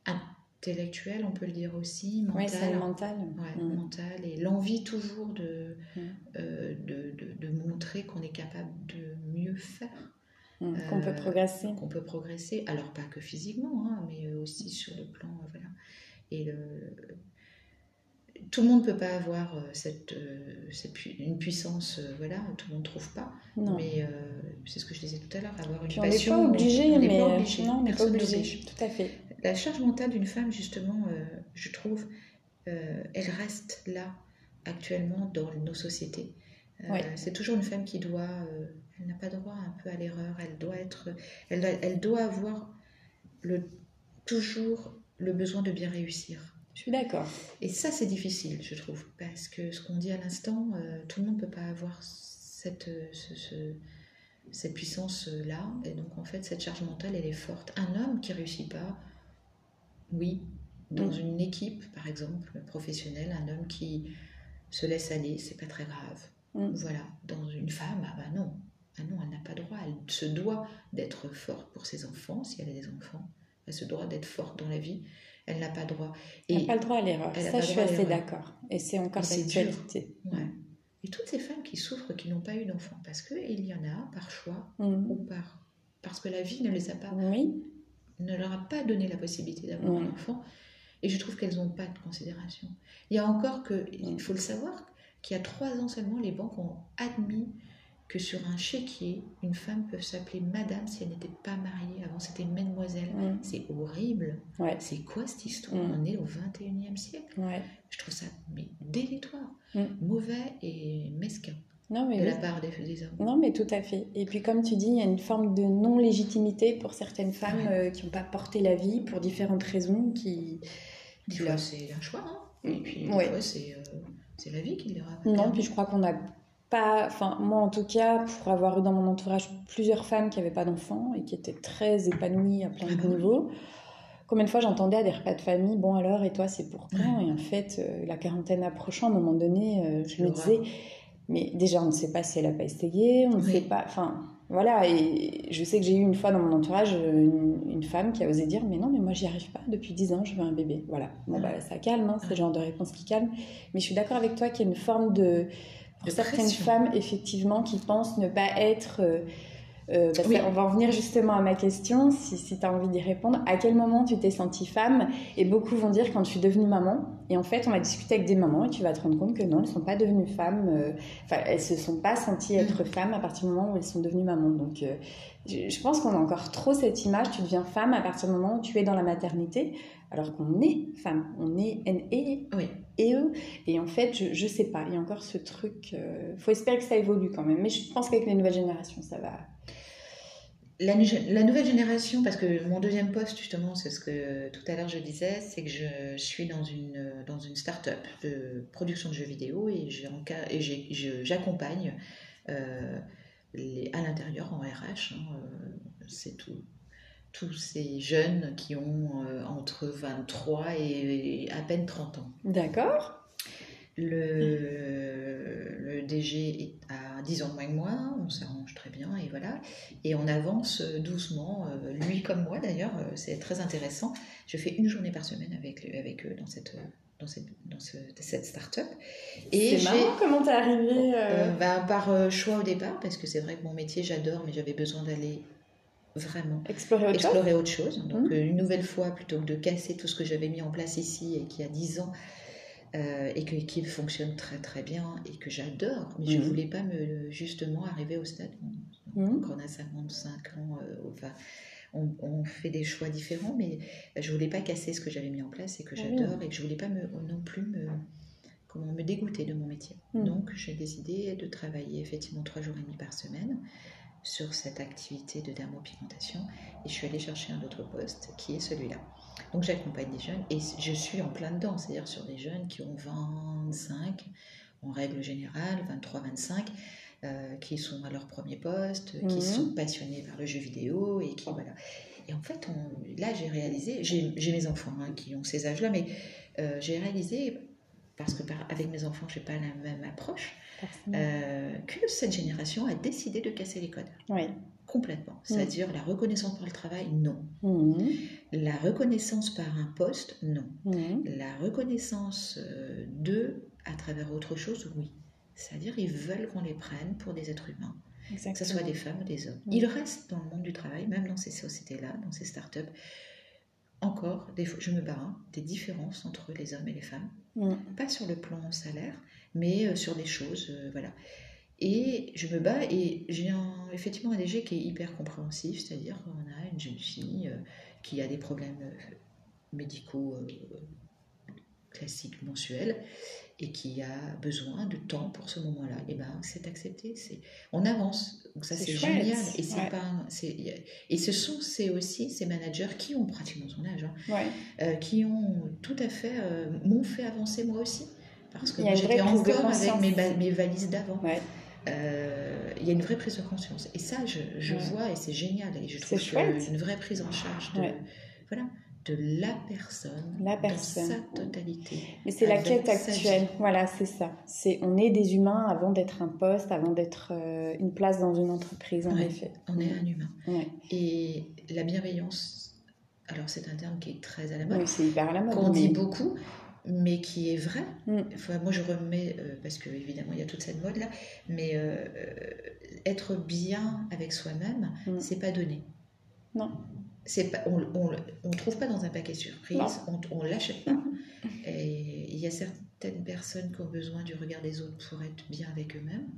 un, intellectuelle, on peut le dire aussi, mentale. Oui, c'est le mental. Ouais, mmh. mental et l'envie toujours de, mmh. euh, de, de, de montrer qu'on est capable de mieux faire. Mmh. Euh, qu'on peut progresser. Qu'on peut progresser, alors pas que physiquement, hein, mais aussi sur le plan, euh, voilà. Et le... Tout le monde ne peut pas avoir cette, euh, cette pu- une puissance, euh, voilà, tout le monde ne trouve pas. Non. Mais euh, c'est ce que je disais tout à l'heure, avoir une passion... On n'est pas obligé, mais... Pas obligé, non, on n'est pas obligé, tout à fait. La charge mentale d'une femme, justement, euh, je trouve, euh, elle reste là, actuellement, dans nos sociétés. Euh, ouais. C'est toujours une femme qui doit... Euh, elle n'a pas droit un peu à l'erreur, elle doit être... Elle, elle doit avoir le, toujours le besoin de bien réussir. Je suis d'accord. Et ça, c'est difficile, je trouve, parce que ce qu'on dit à l'instant, euh, tout le monde ne peut pas avoir cette, euh, ce, ce, cette puissance-là. Euh, et donc, en fait, cette charge mentale, elle est forte. Un homme qui ne réussit pas, oui, dans mmh. une équipe, par exemple, professionnelle, un homme qui se laisse aller, c'est pas très grave. Mmh. Voilà. Dans une femme, ah bah non, ah non, elle n'a pas droit. Elle se doit d'être forte pour ses enfants, si elle a des enfants. Elle se doit d'être forte dans la vie. Elle n'a pas droit. Et elle n'a pas le droit à l'erreur. Ça, je suis assez d'accord. Et c'est encore d'actualité. Ouais. Et toutes ces femmes qui souffrent, qui n'ont pas eu d'enfants, parce qu'il y en a par choix mmh. ou par... Parce que la vie ne les a pas... Oui. Ne leur a pas donné la possibilité d'avoir mmh. un enfant. Et je trouve qu'elles n'ont pas de considération. Il y a encore que... Il mmh. faut le savoir qu'il y a trois ans seulement, les banques ont admis que sur un chéquier, une femme peut s'appeler madame si elle n'était pas mariée. Avant, c'était mademoiselle. Mmh. C'est horrible. Ouais. C'est quoi cette histoire ? mmh. On est au vingt et unième siècle. Ouais. Je trouve ça mais délétoire, mmh. mauvais et mesquin non, mais de oui. la part des, des hommes. Non, mais tout à fait. Et puis, comme tu dis, il y a une forme de non-légitimité pour certaines femmes ouais. euh, qui n'ont pas porté la vie pour différentes raisons. Qui... Des fois, c'est un choix. Hein. Et puis, des ouais. fois, c'est, euh, c'est la vie qui les rattrape. Non, puis je crois qu'on a... Pas, enfin, moi en tout cas, pour avoir eu dans mon entourage plusieurs femmes qui n'avaient pas d'enfants et qui étaient très épanouies à plein de niveaux, combien de fois j'entendais à des repas de famille, bon alors, et toi c'est pour quand ? Et en fait, euh, la quarantaine approchant, à un moment donné, euh, je me disais, mais déjà on ne sait pas si elle n'a pas essayé, on ne oui. sait pas, enfin, Voilà, et je sais que j'ai eu une fois dans mon entourage une, une femme qui a osé dire « Mais non, mais moi, j'y arrive pas. Depuis dix ans, je veux un bébé. » Voilà, bon, bah, ça calme, hein, c'est le genre de réponse qui calme. Mais je suis d'accord avec toi qu'il y a une forme de... Pour de certaines pression. Femmes, effectivement, qui pensent ne pas être... Euh, euh, parce oui. On va en venir justement à ma question, si, si tu as envie d'y répondre. À quel moment tu t'es sentie femme? Et beaucoup vont dire « Quand je suis devenue maman. » Et en fait, on va discuter avec des mamans et tu vas te rendre compte que non, elles ne sont pas devenues femmes. Enfin, euh, elles ne se sont pas senties être femmes à partir du moment où elles sont devenues mamans. Donc, euh, je, je pense qu'on a encore trop cette image. Tu deviens femme à partir du moment où tu es dans la maternité, alors qu'on est femme. On est N-E oui. et E. Et en fait, je ne sais pas. Il y a encore ce truc... Il euh, faut espérer que ça évolue quand même. Mais je pense qu'avec les nouvelles générations, ça va... La, la nouvelle génération, parce que mon deuxième poste, justement, c'est ce que tout à l'heure je disais, c'est que je, je suis dans une, dans une start-up de production de jeux vidéo et, j'ai, et j'ai, je, j'accompagne euh, les, à l'intérieur en R H. Hein, c'est tout, tous ces jeunes qui ont euh, entre vingt-trois et, et à peine trente ans. D'accord. Le, le D G a dix ans de moins que moi, on s'arrange très bien et voilà. Et on avance doucement, lui comme moi d'ailleurs, c'est très intéressant. Je fais une journée par semaine avec, avec eux dans cette, dans cette, dans ce, cette start-up. Et c'est marrant comment t'es arrivée euh... Euh, bah, par choix au départ, parce que c'est vrai que mon métier j'adore, mais j'avais besoin d'aller vraiment explorer autre, explorer autre chose. Autre chose. Donc, mmh. Une nouvelle fois, plutôt que de casser tout ce que j'avais mis en place ici et qui a dix ans. Euh, et que, qu'il fonctionne très très bien et que j'adore, mais mmh. je voulais pas me, justement arriver au stade où, mmh. quand on a cinquante-cinq ans euh, enfin, on, on fait des choix différents, mais je voulais pas casser ce que j'avais mis en place et que j'adore mmh. et que je voulais pas me, non plus me, comment, me dégoûter de mon métier mmh. donc j'ai décidé de travailler effectivement trois jours et demi par semaine sur cette activité de dermopigmentation et je suis allée chercher un autre poste qui est celui-là. Donc j'accompagne des jeunes et je suis en plein dedans, c'est-à-dire sur des jeunes qui ont vingt-cinq, en règle générale, vingt-trois vingt-cinq, euh, qui sont à leur premier poste, mmh. qui sont passionnés par le jeu vidéo et qui voilà. Et en fait, on, là j'ai réalisé, j'ai, j'ai mes enfants hein, qui ont ces âges-là, mais euh, j'ai réalisé, parce que par, avec mes enfants, je n'ai pas la même approche, euh, que cette génération a décidé de casser les codes. Oui. Complètement, c'est-à-dire mmh. la reconnaissance par le travail, non. Mmh. La reconnaissance par un poste, non. Mmh. La reconnaissance euh, d'eux à travers autre chose, oui. C'est-à-dire ils veulent qu'on les prenne pour des êtres humains, exactement. Que ce soit des femmes ou des hommes. Mmh. Ils restent dans le monde du travail, même dans ces sociétés-là, dans ces start-up. Encore, des fois, je me barre, des différences entre les hommes et les femmes. Mmh. Pas sur le plan salaire, mais euh, sur des choses, euh, voilà. Et je me bats et j'ai un, effectivement un D G qui est hyper compréhensif, c'est-à-dire qu'on a une jeune fille euh, qui a des problèmes euh, médicaux euh, classiques, mensuels, et qui a besoin de temps pour ce moment-là. Et bien, c'est accepté, c'est, on avance. Donc ça, c'est, c'est génial. Et, c'est ouais. pas un, c'est, et ce sont c'est aussi ces managers qui ont pratiquement son âge, hein, ouais. euh, qui ont tout à fait, euh, m'ont fait avancer moi aussi, parce que moi, j'étais encore avec mes, mes valises d'avant. Ouais. Il euh, y a une vraie prise de conscience et ça je, je ouais. vois et c'est génial et je trouve c'est que une vraie prise en charge de, ouais. voilà, de la personne la personne dans sa totalité mais c'est la quête actuelle, voilà c'est ça, c'est, on est des humains avant d'être un poste, avant d'être euh, une place dans une entreprise en ouais. effet on ouais. est un humain ouais. et la bienveillance, alors c'est un terme qui est très à la mode, oui, c'est hyper à la mode qu'on mais... dit beaucoup mais qui est vrai. Mm. Enfin, moi, je remets, euh, parce qu'évidemment, il y a toute cette mode-là, mais euh, être bien avec soi-même, mm. c'est pas donné. Non. C'est pas, on ne on, on trouve pas dans un paquet surprise, non. on ne l'achète pas. Et il y a certaines personnes qui ont besoin du regard des autres pour être bien avec eux-mêmes,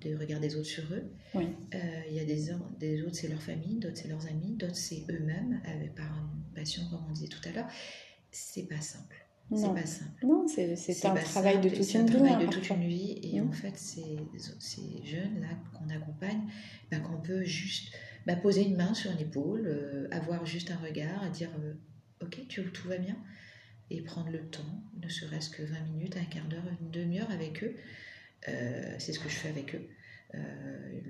du regard des autres sur eux. Oui. Euh, il y a des, des autres, c'est leur famille, d'autres, c'est leurs amis, d'autres, c'est eux-mêmes, avec, par une passion, comme on disait tout à l'heure. C'est pas simple. C'est non. pas simple. Non, c'est, c'est, c'est un travail simple, de toute, une, un vie, travail de toute une vie. Et mmh. en fait, ces, ces jeunes-là qu'on accompagne, bah, qu'on peut juste bah, poser une main sur une épaule, euh, avoir juste un regard, dire euh, « Ok, tu, tout va bien ?» et prendre le temps, ne serait-ce que vingt minutes, un quart d'heure, une demi-heure avec eux. Euh, c'est ce que je fais avec eux. Euh,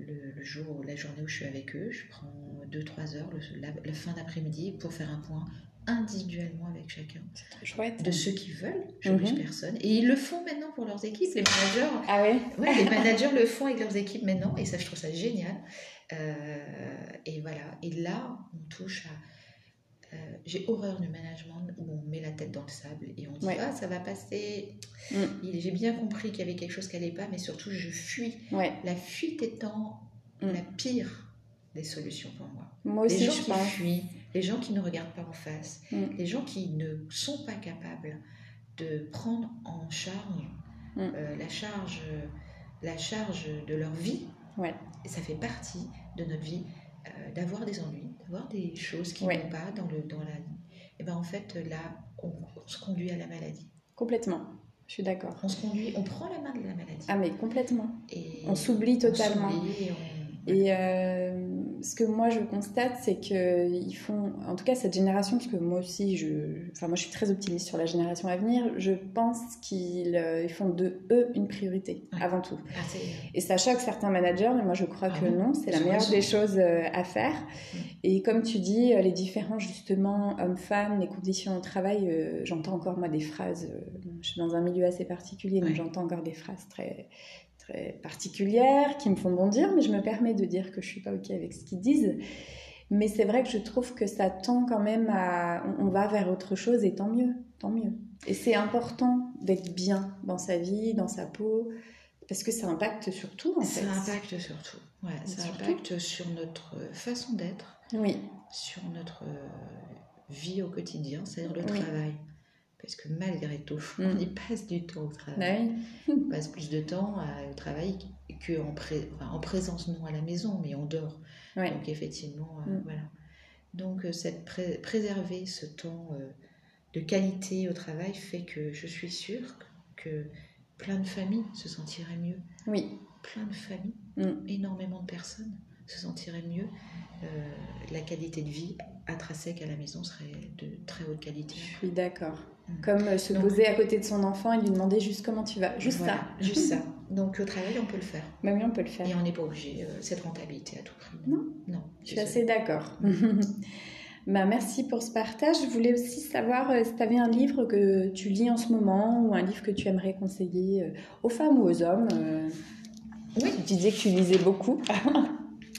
le, le jour, la journée où je suis avec eux, je prends deux trois heures, le, la, la fin d'après-midi, pour faire un point individuellement avec chacun. C'est trop chouette. De ceux qui veulent, j'oblige mm-hmm. personne. Et ils le font maintenant pour leurs équipes, les managers. Ah oui. Ouais, les managers le font avec leurs équipes maintenant, et ça, je trouve ça génial. Euh, et voilà. Et là, on touche à... Euh, j'ai horreur du management où on met la tête dans le sable et on dit ouais. « Ah, ça va passer mm. ». J'ai bien compris qu'il y avait quelque chose qui n'allait pas, mais surtout, je fuis. Ouais. La fuite étant mm. la pire des solutions pour moi. Moi aussi, les gens je qui pense. fuient, les gens qui ne regardent pas en face, mm. les gens qui ne sont pas capables de prendre en charge mm. euh, la charge, la charge de leur vie. Ouais. Et ça fait partie de notre vie, euh, d'avoir des ennuis, d'avoir des choses qui ouais. ne vont pas dans le dans la vie. Et ben en fait là, on, on se conduit à la maladie. Complètement. Je suis d'accord. On se conduit, on prend la main de la maladie. Ah mais complètement. Et on s'oublie totalement. On s'oublie et on... Et euh, ce que moi je constate, c'est qu'ils font, en tout cas cette génération, parce que moi aussi, je, enfin moi je suis très optimiste sur la génération à venir, je pense qu'ils ils font de eux une priorité ouais. avant tout. Ah, et ça choque certains managers, mais moi je crois ah, que non, c'est la meilleure des choses à faire. Ouais. Et comme tu dis, les différences justement hommes-femmes, les conditions de travail, euh, j'entends encore moi des phrases, euh, je suis dans un milieu assez particulier, donc ouais. j'entends encore des phrases très... très particulières, qui me font bondir, mais je me permets de dire que je ne suis pas OK avec ce qu'ils disent. Mais c'est vrai que je trouve que ça tend quand même à... On va vers autre chose et tant mieux, tant mieux. Et c'est important d'être bien dans sa vie, dans sa peau, parce que ça impacte sur tout, en fait. Ça impacte sur tout, ouais, ça impacte sur notre façon d'être, oui. sur notre vie au quotidien, c'est-à-dire le oui. travail. Parce que malgré tout, on y passe du temps au travail. Oui. On passe plus de temps à, au travail qu'en pré, enfin, en présence, non à la maison, mais on dort. Oui. Donc effectivement, mm. euh, voilà. Donc cette pré- préserver ce temps euh, de qualité au travail fait que je suis sûre que plein de familles se sentiraient mieux. Oui. Plein de familles, mm. énormément de personnes se sentiraient mieux. Euh, la qualité de vie intrinsèque à la maison serait de très haute qualité. Je suis d'accord. Mmh. Comme euh, se donc, poser à côté de son enfant et lui demander juste comment tu vas. Juste voilà, ça. Juste ça. Donc au travail, on peut le faire. Bah oui, on peut le faire. Et on n'est pas obligé, euh, cette rentabilité à tout prix. Non, non. Je suis assez d'accord. Bah, merci pour ce partage. Je voulais aussi savoir euh, si tu avais un livre que tu lis en ce moment ou un livre que tu aimerais conseiller euh, aux femmes ou aux hommes. Euh... Oui. Tu disais que tu lisais beaucoup.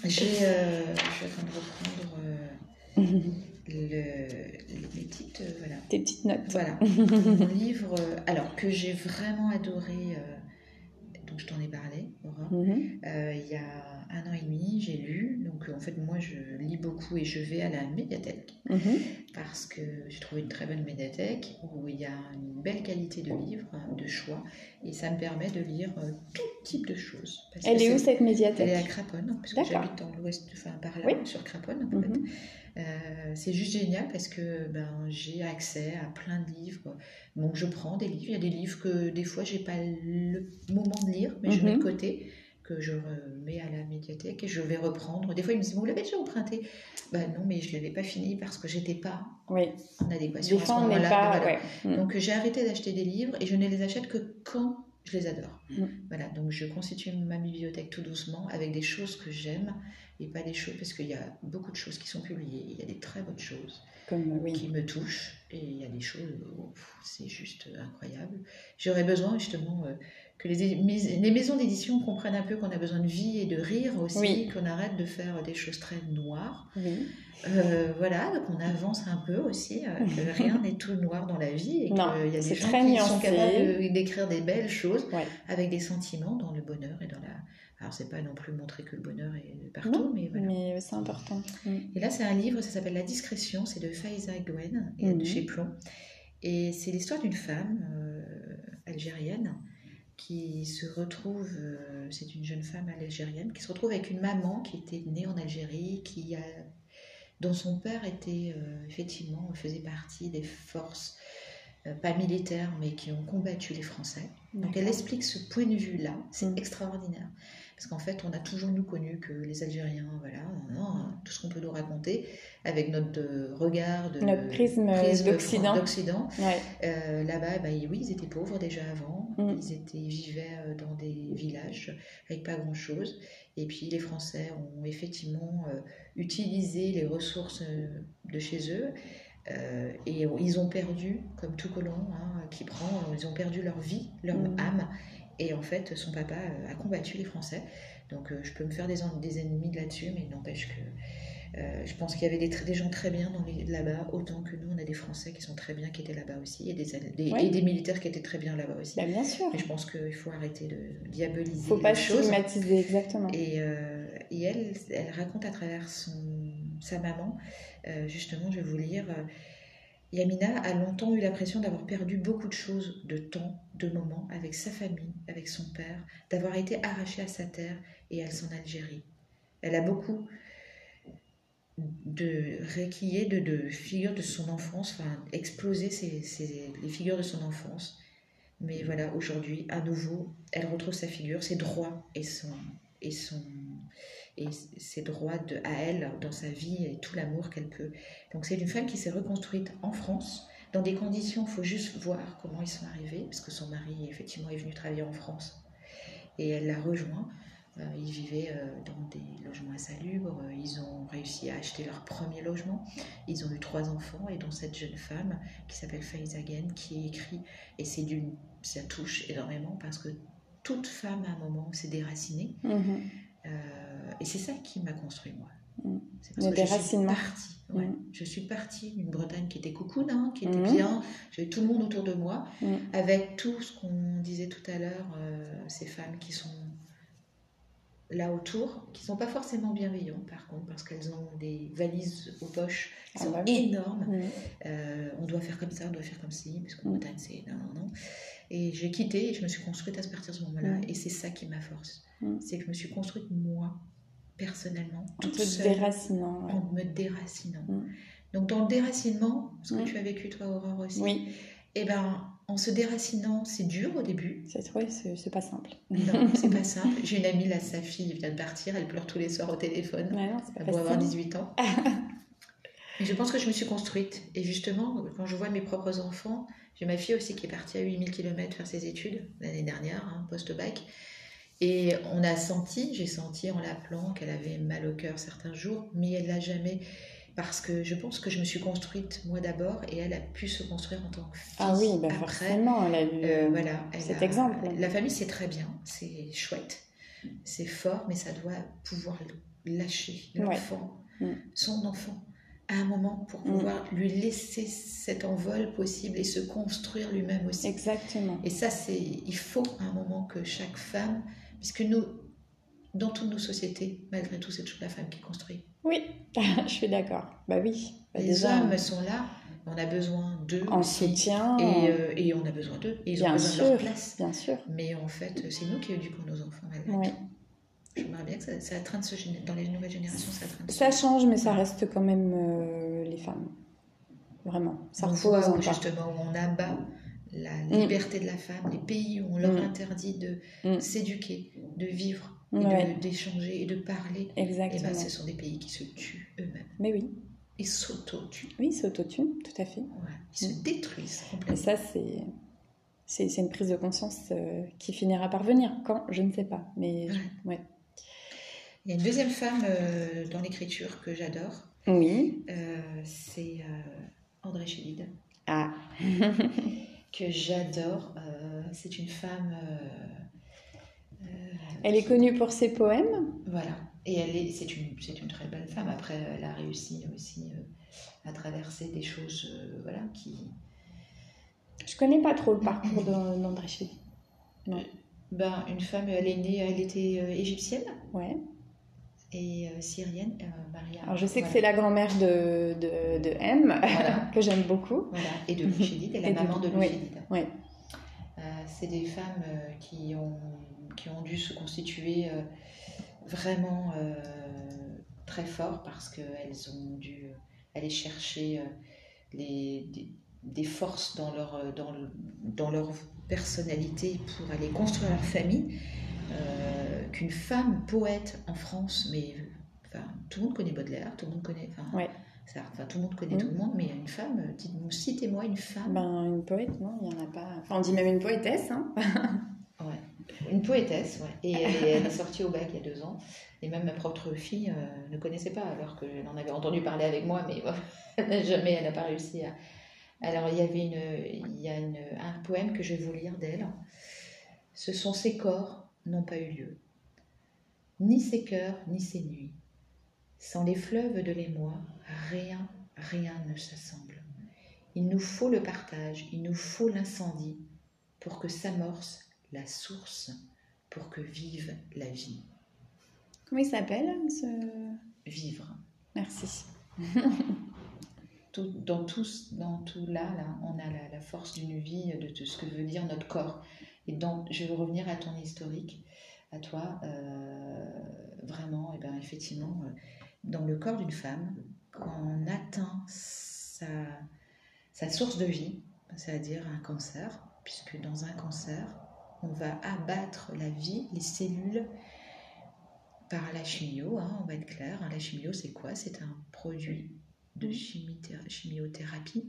J'ai, euh, je suis en train de reprendre euh, le, les, les petites, euh, voilà. Tes petites notes. Voilà. Mon livre, euh, alors que j'ai vraiment adoré, euh, donc je t'en ai parlé, Aura. Mm-hmm. Euh, il y a un an et demi, j'ai lu. Donc euh, en fait, moi, je lis beaucoup et je vais à la médiathèque mm-hmm. parce que j'ai trouvé une très bonne médiathèque où il y a une belle qualité de livres, de choix, et ça me permet de lire. Euh, tout type de choses. Parce elle est où cette médiathèque ? Elle est à Craponne, parce D'accord. que j'habite dans l'ouest, enfin par là, oui. sur Craponne en fait. Mm-hmm. Euh, c'est juste génial parce que ben, j'ai accès à plein de livres. Donc je prends des livres, il y a des livres que des fois j'ai pas le moment de lire, mais mm-hmm. je mets de côté, que je remets à la médiathèque et je vais reprendre. Des fois ils me disent, vous l'avez déjà emprunté ? Ben non, mais je ne l'avais pas fini parce que je n'étais pas oui. en adéquation des à ce moment-là. Pas, voilà. ouais. Donc j'ai arrêté d'acheter des livres et je ne les achète que quand je les adore. Mmh. Voilà, donc je constitue ma bibliothèque tout doucement avec des choses que j'aime et pas des choses, parce qu'il y a beaucoup de choses qui sont publiées, il y a des très bonnes choses Comme, oui. qui me touchent et il y a des choses, oh, c'est juste incroyable. J'aurais besoin justement euh, que les, les maisons d'édition comprennent un peu qu'on a besoin de vie et de rire aussi, oui. qu'on arrête de faire des choses très noires. Oui. Euh, voilà, donc on avance un peu aussi, euh, que rien n'est tout noir dans la vie et qu'il euh, y a des gens qui nuancé. sont capables d'écrire des belles choses ouais. avec des sentiments dans le bonheur et dans la... Alors c'est pas non plus montrer que le bonheur est partout, non, mais voilà. Mais c'est important. Et là c'est un livre, ça s'appelle La Discrétion, c'est de Faïza Guène, et mm-hmm. de chez Plon. Et c'est l'histoire d'une femme euh, algérienne qui se retrouve, euh, c'est une jeune femme algérienne, qui se retrouve avec une maman qui était née en Algérie, qui a... dont son père était, euh, effectivement, faisait partie des forces, euh, pas militaires, mais qui ont combattu les Français. D'accord. Donc elle explique ce point de vue-là, c'est mmh. extraordinaire. Parce qu'en fait, on a toujours, nous, connu que les Algériens, voilà, non, tout ce qu'on peut nous raconter, avec notre regard, de, notre prisme, prisme d'Occident, d'Occident ouais. euh, là-bas, bah, oui, ils étaient pauvres déjà avant, mm. ils, étaient, ils vivaient dans des villages avec pas grand-chose, et puis les Français ont effectivement euh, utilisé les ressources de chez eux, euh, et ils ont perdu, comme tout colon hein, qui prend, ils ont perdu leur vie, leur mmh. âme. Et en fait, son papa a combattu les Français. Donc, euh, je peux me faire des, des ennemis là-dessus, mais n'empêche que euh, je pense qu'il y avait des, des gens très bien dans les, là-bas, autant que nous, on a des Français qui sont très bien, qui étaient là-bas aussi, et des, des, ouais. et des militaires qui étaient très bien là-bas aussi. Bah, bien sûr. Et je pense qu'il faut arrêter de diaboliser les choses. Il ne faut pas stigmatiser, exactement. Et, euh, et elle, elle raconte à travers son, sa maman, euh, justement, je vais vous lire... Euh, Yamina a longtemps eu l'impression d'avoir perdu beaucoup de choses, de temps, de moments, avec sa famille, avec son père, d'avoir été arrachée à sa terre et à son Algérie. Elle a beaucoup de réquillé de, de figures de son enfance, enfin, explosé ses, ses, les figures de son enfance. Mais voilà, aujourd'hui, à nouveau, elle retrouve sa figure, ses droits et son... Et son et ses droits de, à elle dans sa vie et tout l'amour qu'elle peut. Donc c'est une femme qui s'est reconstruite en France dans des conditions, il faut juste voir comment ils sont arrivés, parce que son mari effectivement est venu travailler en France et elle l'a rejoint. Euh, ils vivaient euh, dans des logements insalubres, ils ont réussi à acheter leur premier logement, ils ont eu trois enfants et dont cette jeune femme qui s'appelle Faïza Guène qui écrit, et c'est d'une, ça touche énormément parce que toute femme à un moment s'est déracinée. Mmh. Euh, et c'est ça qui m'a construit moi. Mmh. C'est parce le que déracinement. Je suis partie. Ouais. Mmh. Je suis partie d'une Bretagne qui était cocoon, hein, qui était mmh. bien. J'avais tout le monde autour de moi, mmh. avec tout ce qu'on disait tout à l'heure, euh, ces femmes qui sont là autour, qui ne sont pas forcément bienveillantes par contre, parce qu'elles ont des valises aux poches qui ah sont bah. énormes. Mmh. Euh, on doit faire comme ça, on doit faire comme ci, parce qu'en mmh. Bretagne c'est non, non, non. Et j'ai quitté et je me suis construite à partir de ce moment-là. Mmh. Et c'est ça qui m'a force. Mmh. C'est que je me suis construite moi, personnellement, en toute seule, déracinant, ouais. en me déracinant. Mmh. Donc dans le déracinement, ce que mmh. tu as vécu toi, Aurore, aussi, oui. et ben, en se déracinant, c'est dur au début. C'est, oui, c'est, c'est pas simple. Non, c'est pas simple. J'ai une amie, là, sa fille vient de partir, elle pleure tous les soirs au téléphone. Ouais, non, c'est pas elle doit avoir dix-huit ans. Et je pense que je me suis construite. Et justement, quand je vois mes propres enfants... J'ai ma fille aussi qui est partie à huit mille kilomètres faire ses études l'année dernière, hein, post-bac. Et on a senti, j'ai senti en l'appelant qu'elle avait mal au cœur certains jours, mais elle l'a jamais. Parce que je pense que je me suis construite moi d'abord et elle a pu se construire en tant que fille. Ah oui, bah après, forcément, elle a eu euh, voilà, elle cet a, exemple. La famille, c'est très bien, c'est chouette, c'est fort, mais ça doit pouvoir lâcher l'enfant, ouais. mmh. son enfant. À un moment pour pouvoir mmh. lui laisser cet envol possible et se construire lui-même aussi. Exactement. Et ça, c'est, il faut à un moment que chaque femme, puisque nous, dans toutes nos sociétés, malgré tout, c'est toujours la femme qui construit. Oui, je suis d'accord. Bah oui. Bah les déjà, hommes sont là, on a besoin d'eux. En soutien. Et, euh, et on a besoin d'eux. Et ils bien ont besoin sûr, de leur place. Bien sûr. Mais en fait, c'est nous qui éduquons nos enfants malgré oui. tout. J'aimerais bien que ça, ça atteint ce, dans les nouvelles générations, ça atteint. Ça change, mais ça reste quand même euh, les femmes. Vraiment. Ça on voit où, justement où on abat la liberté mm. de la femme, les pays où on leur mm. interdit de mm. s'éduquer, de vivre, et ouais. de, d'échanger et de parler. Exactement. Et ben, ce sont des pays qui se tuent eux-mêmes. Mais oui. Ils s'auto-tuent. Oui, ils s'auto-tuent, tout à fait. Ouais. Ils mm. se détruisent complètement. Et ça, c'est... C'est, c'est une prise de conscience euh, qui finira par venir. Quand, je ne sais pas. Mais ouais. Ouais. Il y a une deuxième femme euh, dans l'écriture que j'adore. Oui. Euh, c'est euh, Andrée Chedid. Ah. Que j'adore. Euh, c'est une femme... Euh, euh, elle est connue pour ses poèmes. Voilà. Et elle est, c'est, une, c'est une très belle femme. Après, elle a réussi aussi euh, à traverser des choses euh, voilà, qui... Je connais pas trop le parcours d'Andrée Chedid. Non. Ben, une femme, elle est née, elle était euh, égyptienne. Ouais. et euh, syrienne, euh, Maria. Alors je sais voilà. que c'est la grand-mère de, de, de M, voilà. que j'aime beaucoup. Voilà. Et de Chedid, et la et maman de, de oui. Chedid. Oui. Euh, c'est des femmes euh, qui, ont, qui ont dû se constituer euh, vraiment euh, très fort parce qu'elles ont dû aller chercher euh, les, des, des forces dans leur, dans, le, dans leur personnalité pour aller construire leur famille. Euh, qu'une femme poète en France, mais enfin, tout le monde connaît Baudelaire, tout le monde connaît, enfin, ouais. ça, enfin tout le monde connaît mmh. tout le monde, mais une femme, dites-moi, citez-moi une femme. Ben une poète, non, il y en a pas. Enfin, on dit même une poétesse, hein. ouais, une poétesse, ouais. Et elle, elle est sortie au bac il y a deux ans, et même ma propre fille euh, ne connaissait pas, alors qu'elle en avait entendu parler avec moi, mais ouais, jamais elle n'a pas réussi à, Alors, il y avait une, il y a une, un poème que je vais vous lire d'elle. « Ce sont ces corps n'ont pas eu lieu, ni ces cœurs, ni ces nuits. Sans les fleuves de l'émoi, rien, rien ne s'assemble. Il nous faut le partage, il nous faut l'incendie, pour que s'amorce la source, pour que vive la vie. » Comment il s'appelle ce... Vivre. Merci. Tout, dans, tout, dans tout là, là on a la, la force d'une vie, de tout ce que veut dire notre corps. Et donc, je veux revenir à ton historique, à toi. Euh, vraiment, et ben, effectivement, dans le corps d'une femme, quand on atteint sa, sa source de vie, c'est-à-dire un cancer, puisque dans un cancer, on va abattre la vie, les cellules, par la chimio, hein, on va être clair. La chimio, c'est quoi? C'est un produit de chimiothérapie,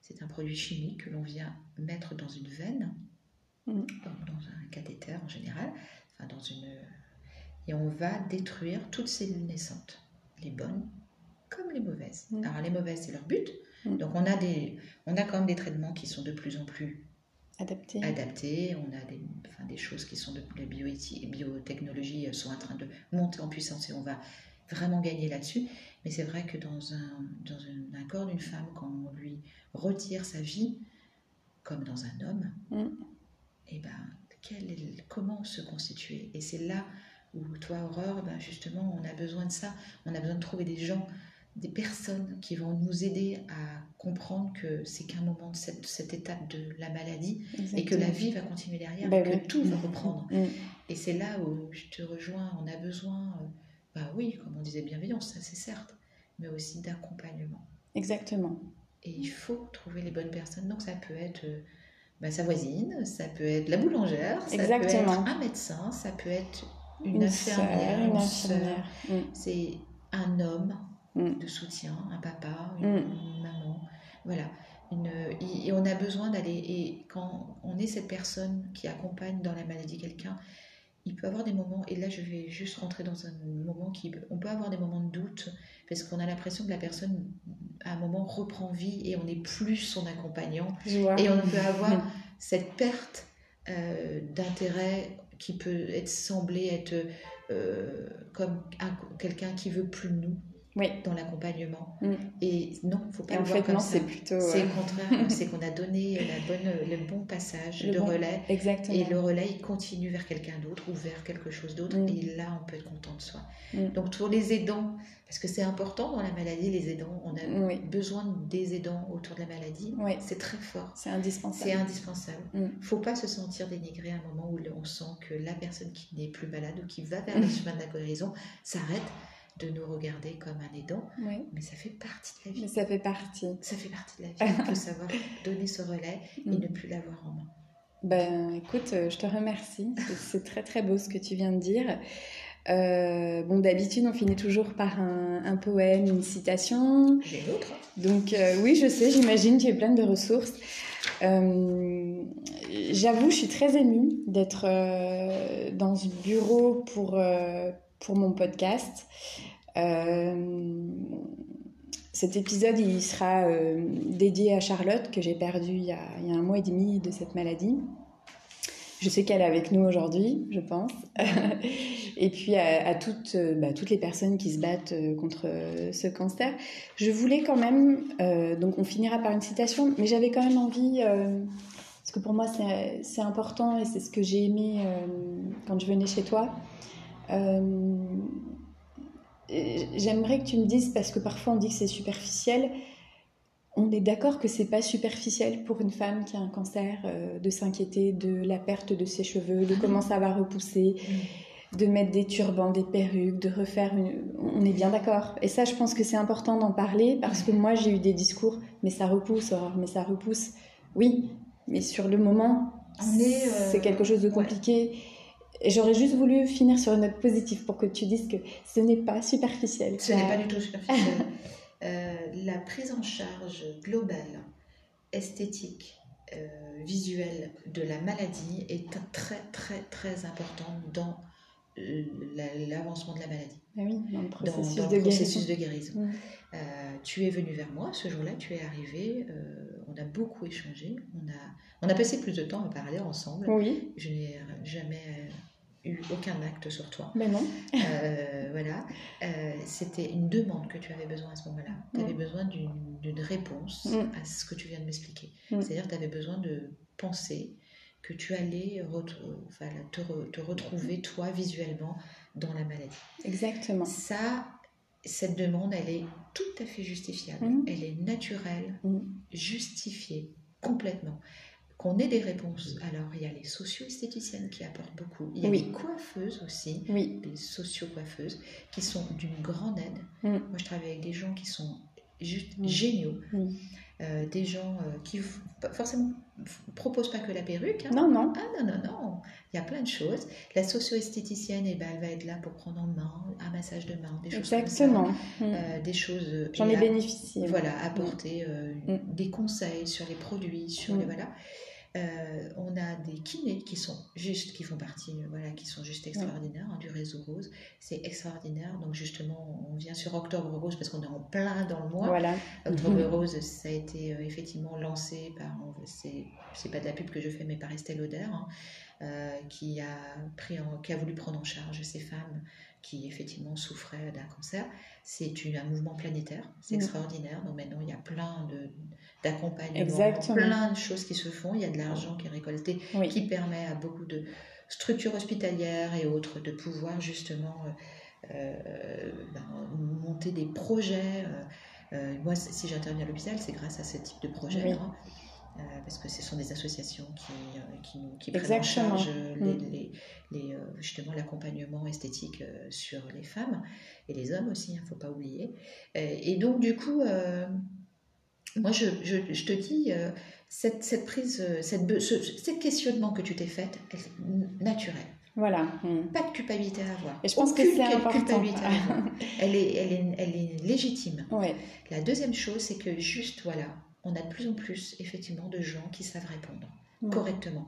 c'est un produit chimique que l'on vient mettre dans une veine, mmh. dans un cathéter en général, enfin dans une... et on va détruire toutes cellules naissantes, les bonnes comme les mauvaises. Mmh. Alors les mauvaises, c'est leur but, mmh. donc on a, des... on a quand même des traitements qui sont de plus en plus adaptés, adaptés. On a des... Enfin, des choses qui sont de... les bioéthi... biotechnologies sont en train de monter en puissance et on va vraiment gagner là-dessus, mais c'est vrai que dans un, dans un, un corps d'une femme, quand on lui retire sa vie, comme dans un homme, mm. et ben, quel est, comment se constituer? Et c'est là où, toi, Aurore, ben justement, on a besoin de ça, on a besoin de trouver des gens, des personnes qui vont nous aider à comprendre que c'est qu'un moment de cette, cette étape de la maladie. Exactement. Et que la vie va continuer derrière, ben que oui. tout va reprendre. Mm. Et c'est là où je te rejoins, on a besoin... Bah oui, comme on disait, bienveillance, ça c'est certes, mais aussi d'accompagnement. Exactement. Et il faut trouver les bonnes personnes. Donc ça peut être euh, bah, sa voisine, ça peut être la boulangère, ça Exactement. Peut être un médecin, ça peut être une, une infirmière, soeur, une infirmière. Soeur. Mm. C'est un homme mm. de soutien, un papa, une, mm. une maman. Voilà. Une, et, et on a besoin d'aller. Et quand on est cette personne qui accompagne dans la maladie quelqu'un, il peut avoir des moments, et là je vais juste rentrer dans un moment qui, on peut avoir des moments de doute, parce qu'on a l'impression que la personne à un moment reprend vie et on n'est plus son accompagnant, et on peut avoir cette perte euh, d'intérêt qui peut être sembler être euh, comme un, quelqu'un qui veut plus de nous. Oui. Dans l'accompagnement. Mm. Et non, il ne faut pas et le voir fait, comme non, ça. C'est, plutôt, euh... c'est le contraire, c'est qu'on a donné la bonne, le bon passage le de bon... relais. Exactement. Et le relais, il continue vers quelqu'un d'autre ou vers quelque chose d'autre. Mm. Et là, on peut être content de soi. Mm. Donc, pour les aidants, parce que c'est important dans la maladie, les aidants, on a oui. besoin des aidants autour de la maladie. Oui. C'est très fort. C'est indispensable. C'est indispensable. Il mm. ne faut pas se sentir dénigré à un moment où on sent que la personne qui n'est plus malade ou qui va vers mm. le chemin de la guérison s'arrête. De nous regarder comme un aidant, oui. mais ça fait partie de la vie. Mais ça fait partie. Ça fait partie de la vie. Il faut savoir donner ce relais mm. et ne plus l'avoir en main. Ben, écoute, je te remercie. C'est, c'est très très beau ce que tu viens de dire. Euh, bon, d'habitude, on finit toujours par un, un poème, une citation. J'ai d'autres. Donc, euh, oui, je sais, j'imagine, tu es pleine de ressources. Euh, j'avoue, je suis très émue d'être euh, dans ce bureau pour... Euh, pour mon podcast. Euh, cet épisode, il sera euh, dédié à Charlotte, que j'ai perdue il y a, il y a un mois et demi de cette maladie. Je sais qu'elle est avec nous aujourd'hui, je pense. Et puis à, à toutes, bah, toutes les personnes qui se battent contre ce cancer. Je voulais quand même... Euh, donc on finira par une citation, mais j'avais quand même envie... Euh, parce que pour moi, c'est, c'est important et c'est ce que j'ai aimé euh, quand je venais chez toi. Euh, j'aimerais que tu me dises, parce que parfois on dit que c'est superficiel, on est d'accord que c'est pas superficiel pour une femme qui a un cancer euh, de s'inquiéter de la perte de ses cheveux, de comment ça va repousser, mmh. de mettre des turbans, des perruques, de refaire une... on est bien d'accord, et ça je pense que c'est important d'en parler, parce que moi j'ai eu des discours, mais ça repousse Aurore, mais ça repousse, oui, mais sur le moment on est, euh... c'est quelque chose de compliqué, ouais. Et j'aurais juste voulu finir sur une note positive pour que tu dises que ce n'est pas superficiel. Ce n'est pas du tout superficiel. euh, la prise en charge globale, esthétique, euh, visuelle de la maladie est très, très, très importante dans euh, la, l'avancement de la maladie. Ah oui, dans le processus, dans, dans de, le processus guérison. de guérison. Mmh. Euh, tu es venu vers moi ce jour-là, tu es arrivé... Euh, on a beaucoup échangé, on a, on a passé plus de temps à parler ensemble. Oui. Je n'ai jamais eu aucun acte sur toi. Mais non. euh, voilà. Euh, c'était une demande que tu avais besoin à ce moment-là. Tu avais mmh. besoin d'une, d'une réponse mmh. à ce que tu viens de m'expliquer. Mmh. C'est-à-dire que tu avais besoin de penser que tu allais ret- enfin, te, re- te retrouver, toi, visuellement, dans la maladie. Exactement. Ça, cette demande, elle est tout à fait justifiable. Mmh. Elle est naturelle, mmh. justifiée, complètement. Qu'on ait des réponses. Alors, il y a les socio-esthéticiennes qui apportent beaucoup. Il y a oui. les coiffeuses aussi, oui. les socio-coiffeuses, qui sont d'une grande aide. Mmh. Moi, je travaille avec des gens qui sont juste mmh. géniaux. Mmh. Euh, des gens euh, qui, forcément, proposent pas que la perruque. Hein. Non, non. Ah, non, non, non. Il y a plein de choses. La socio-esthéticienne, eh ben, elle va être là pour prendre en main un massage de main, des choses Exactement. Comme ça. Mmh. Euh, des choses... J'en ai là, bénéficié. Voilà, apporter mmh. Euh, mmh. des conseils sur les produits, sur mmh. les... Voilà. Euh, on a des kinés qui sont juste, qui font partie, voilà, qui sont juste extraordinaires, hein, du réseau rose. C'est extraordinaire. Donc justement, on vient sur Octobre Rose parce qu'on est en plein dans le mois. Voilà. Octobre mmh. Rose, ça a été euh, effectivement lancé par, c'est, c'est pas de la pub que je fais, mais par Estelle Audeur, hein, euh, qui a pris, en, qui a voulu prendre en charge ces femmes qui effectivement souffraient d'un cancer. C'est une, un mouvement planétaire, c'est mmh. extraordinaire. Donc maintenant, il y a plein de, d'accompagnements, Exactement. Plein de choses qui se font. Il y a de l'argent qui est récolté, oui. qui permet à beaucoup de structures hospitalières et autres de pouvoir justement euh, euh, ben, monter des projets. Euh, moi, si j'interviens à l'hôpital, c'est grâce à ce type de projet. Oui. Hein. Euh, parce que ce sont des associations qui, euh, qui, qui prennent en charge euh, les, mmh. les, les, euh, justement l'accompagnement esthétique euh, sur les femmes et les hommes aussi, il hein, ne faut pas oublier. Et, et donc du coup, euh, moi je, je, je te dis, euh, cette, cette prise, cette, ce, ce questionnement que tu t'es faite, naturel. Voilà. Mmh. Pas de culpabilité à avoir. Et je pense Aucune que c'est important. elle, est, elle, est, elle est légitime. Ouais. La deuxième chose, c'est que juste, voilà, on a de plus en plus, effectivement, de gens qui savent répondre mmh. correctement.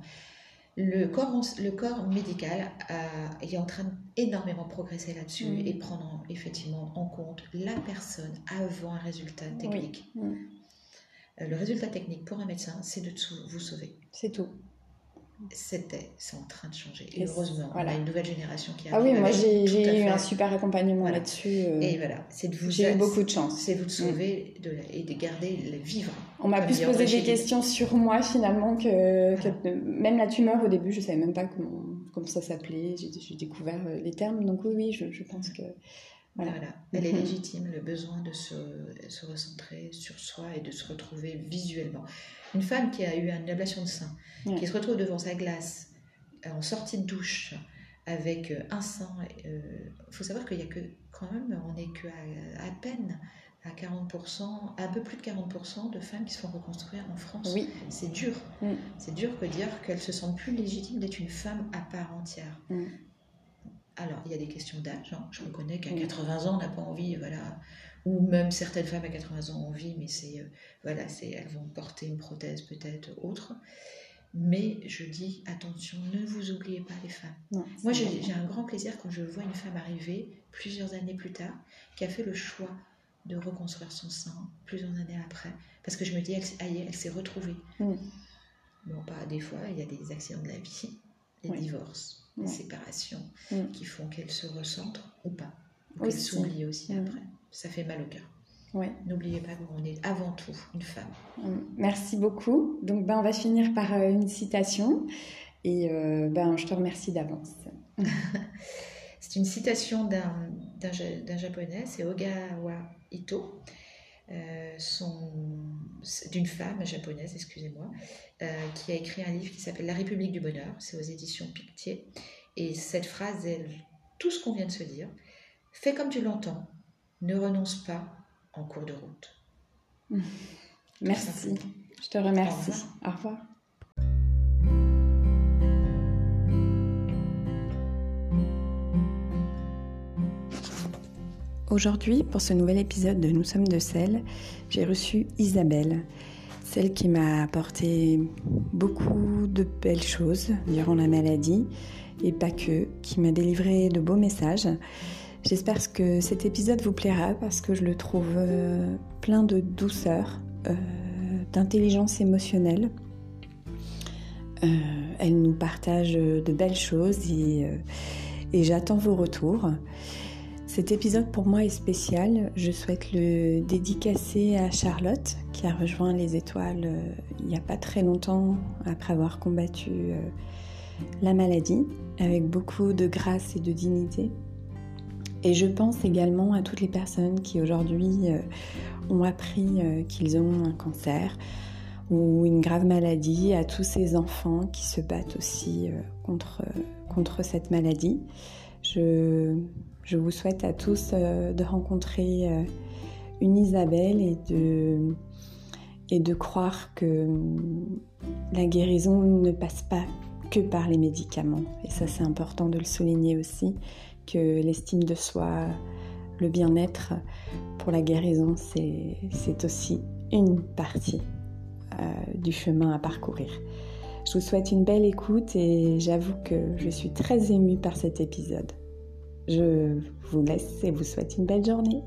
Le corps, le corps médical a, est en train d'énormément progresser là-dessus mmh. et prendre, effectivement, en compte la personne avant un résultat technique. Oui. Mmh. Le résultat technique pour un médecin, c'est de vous sauver. C'est tout. C'était, c'est en train de changer. Et heureusement, voilà. On a une nouvelle génération qui arrive. Ah oui, moi j'ai, j'ai eu un super accompagnement voilà. là-dessus. Euh, et voilà, c'est de vous j'ai a... eu beaucoup de chance. C'est vous de sauver mmh. de la... et de garder le vivre. On m'a plus posé des questions sur moi finalement que, voilà. que même la tumeur au début, je savais même pas comment, comment ça s'appelait. J'ai, j'ai découvert les termes, donc oui, oui, je, je pense que voilà. voilà. Elle est légitime, le besoin de se, se recentrer sur soi et de se retrouver visuellement. Une femme qui a eu une ablation de sein, ouais. qui se retrouve devant sa glace en sortie de douche avec un sein, il euh, faut savoir qu'il y a que, quand même, on n'est qu'à à peine à quarante pour cent, à un peu plus de quarante pour cent de femmes qui se font reconstruire en France. Oui. C'est dur. Mm. C'est dur que dire qu'elles se sentent plus légitimes d'être une femme à part entière. Mm. Alors, il y a des questions d'âge. Hein. Je reconnais qu'à quatre-vingts ans, on n'a pas envie, voilà. Ou même certaines femmes à quatre-vingts ans ont envie, mais c'est, euh, voilà, c'est, elles vont porter une prothèse peut-être autre. Mais je dis, attention, ne vous oubliez pas les femmes. Non, Moi, j'ai, j'ai un grand plaisir quand je vois une femme arriver, plusieurs années plus tard, qui a fait le choix de reconstruire son sein, plusieurs années après. Parce que je me dis, elle, elle, elle s'est retrouvée. Mm. Bon, bah, des fois, il y a des accidents de la vie, des oui. divorces, des oui. séparations, mm. qui font qu'elle se recentre ou pas. Ou qu'elle s'oublie aussi mm. après. Ça fait mal au cœur. Ouais. N'oubliez pas qu'on est avant tout une femme. Merci beaucoup. Donc, ben, on va finir par une citation. Et euh, ben, je te remercie d'avance. C'est une citation d'un, d'un, d'un japonais, c'est Ogawa Ito, euh, son, d'une femme japonaise, excusez-moi, euh, qui a écrit un livre qui s'appelle La République du Bonheur. C'est aux éditions Piquetier. Et cette phrase, elle, tout ce qu'on vient de se dire, fais comme tu l'entends. Ne renonce pas en cours de route. Merci. Je te remercie. Au revoir. Au revoir. Aujourd'hui, pour ce nouvel épisode de Nous sommes de sel, j'ai reçu Isabelle, celle qui m'a apporté beaucoup de belles choses durant la maladie et pas que, qui m'a délivré de beaux messages. J'espère que cet épisode vous plaira parce que je le trouve euh, plein de douceur, euh, d'intelligence émotionnelle. Euh, elle nous partage de belles choses et, euh, et j'attends vos retours. Cet épisode pour moi est spécial. Je souhaite le dédicacer à Charlotte qui a rejoint les étoiles euh, il n'y a pas très longtemps après avoir combattu euh, la maladie avec beaucoup de grâce et de dignité. Et je pense également à toutes les personnes qui aujourd'hui euh, ont appris euh, qu'ils ont un cancer ou une grave maladie, à tous ces enfants qui se battent aussi euh, contre, euh, contre cette maladie. Je... Je vous souhaite à tous euh, de rencontrer euh, une Isabelle et de, et de croire que euh, la guérison ne passe pas que par les médicaments. Et ça, c'est important de le souligner aussi, que l'estime de soi, le bien-être pour la guérison, c'est, c'est aussi une partie euh, du chemin à parcourir. Je vous souhaite une belle écoute et j'avoue que je suis très émue par cet épisode. Je vous laisse et vous souhaite une belle journée.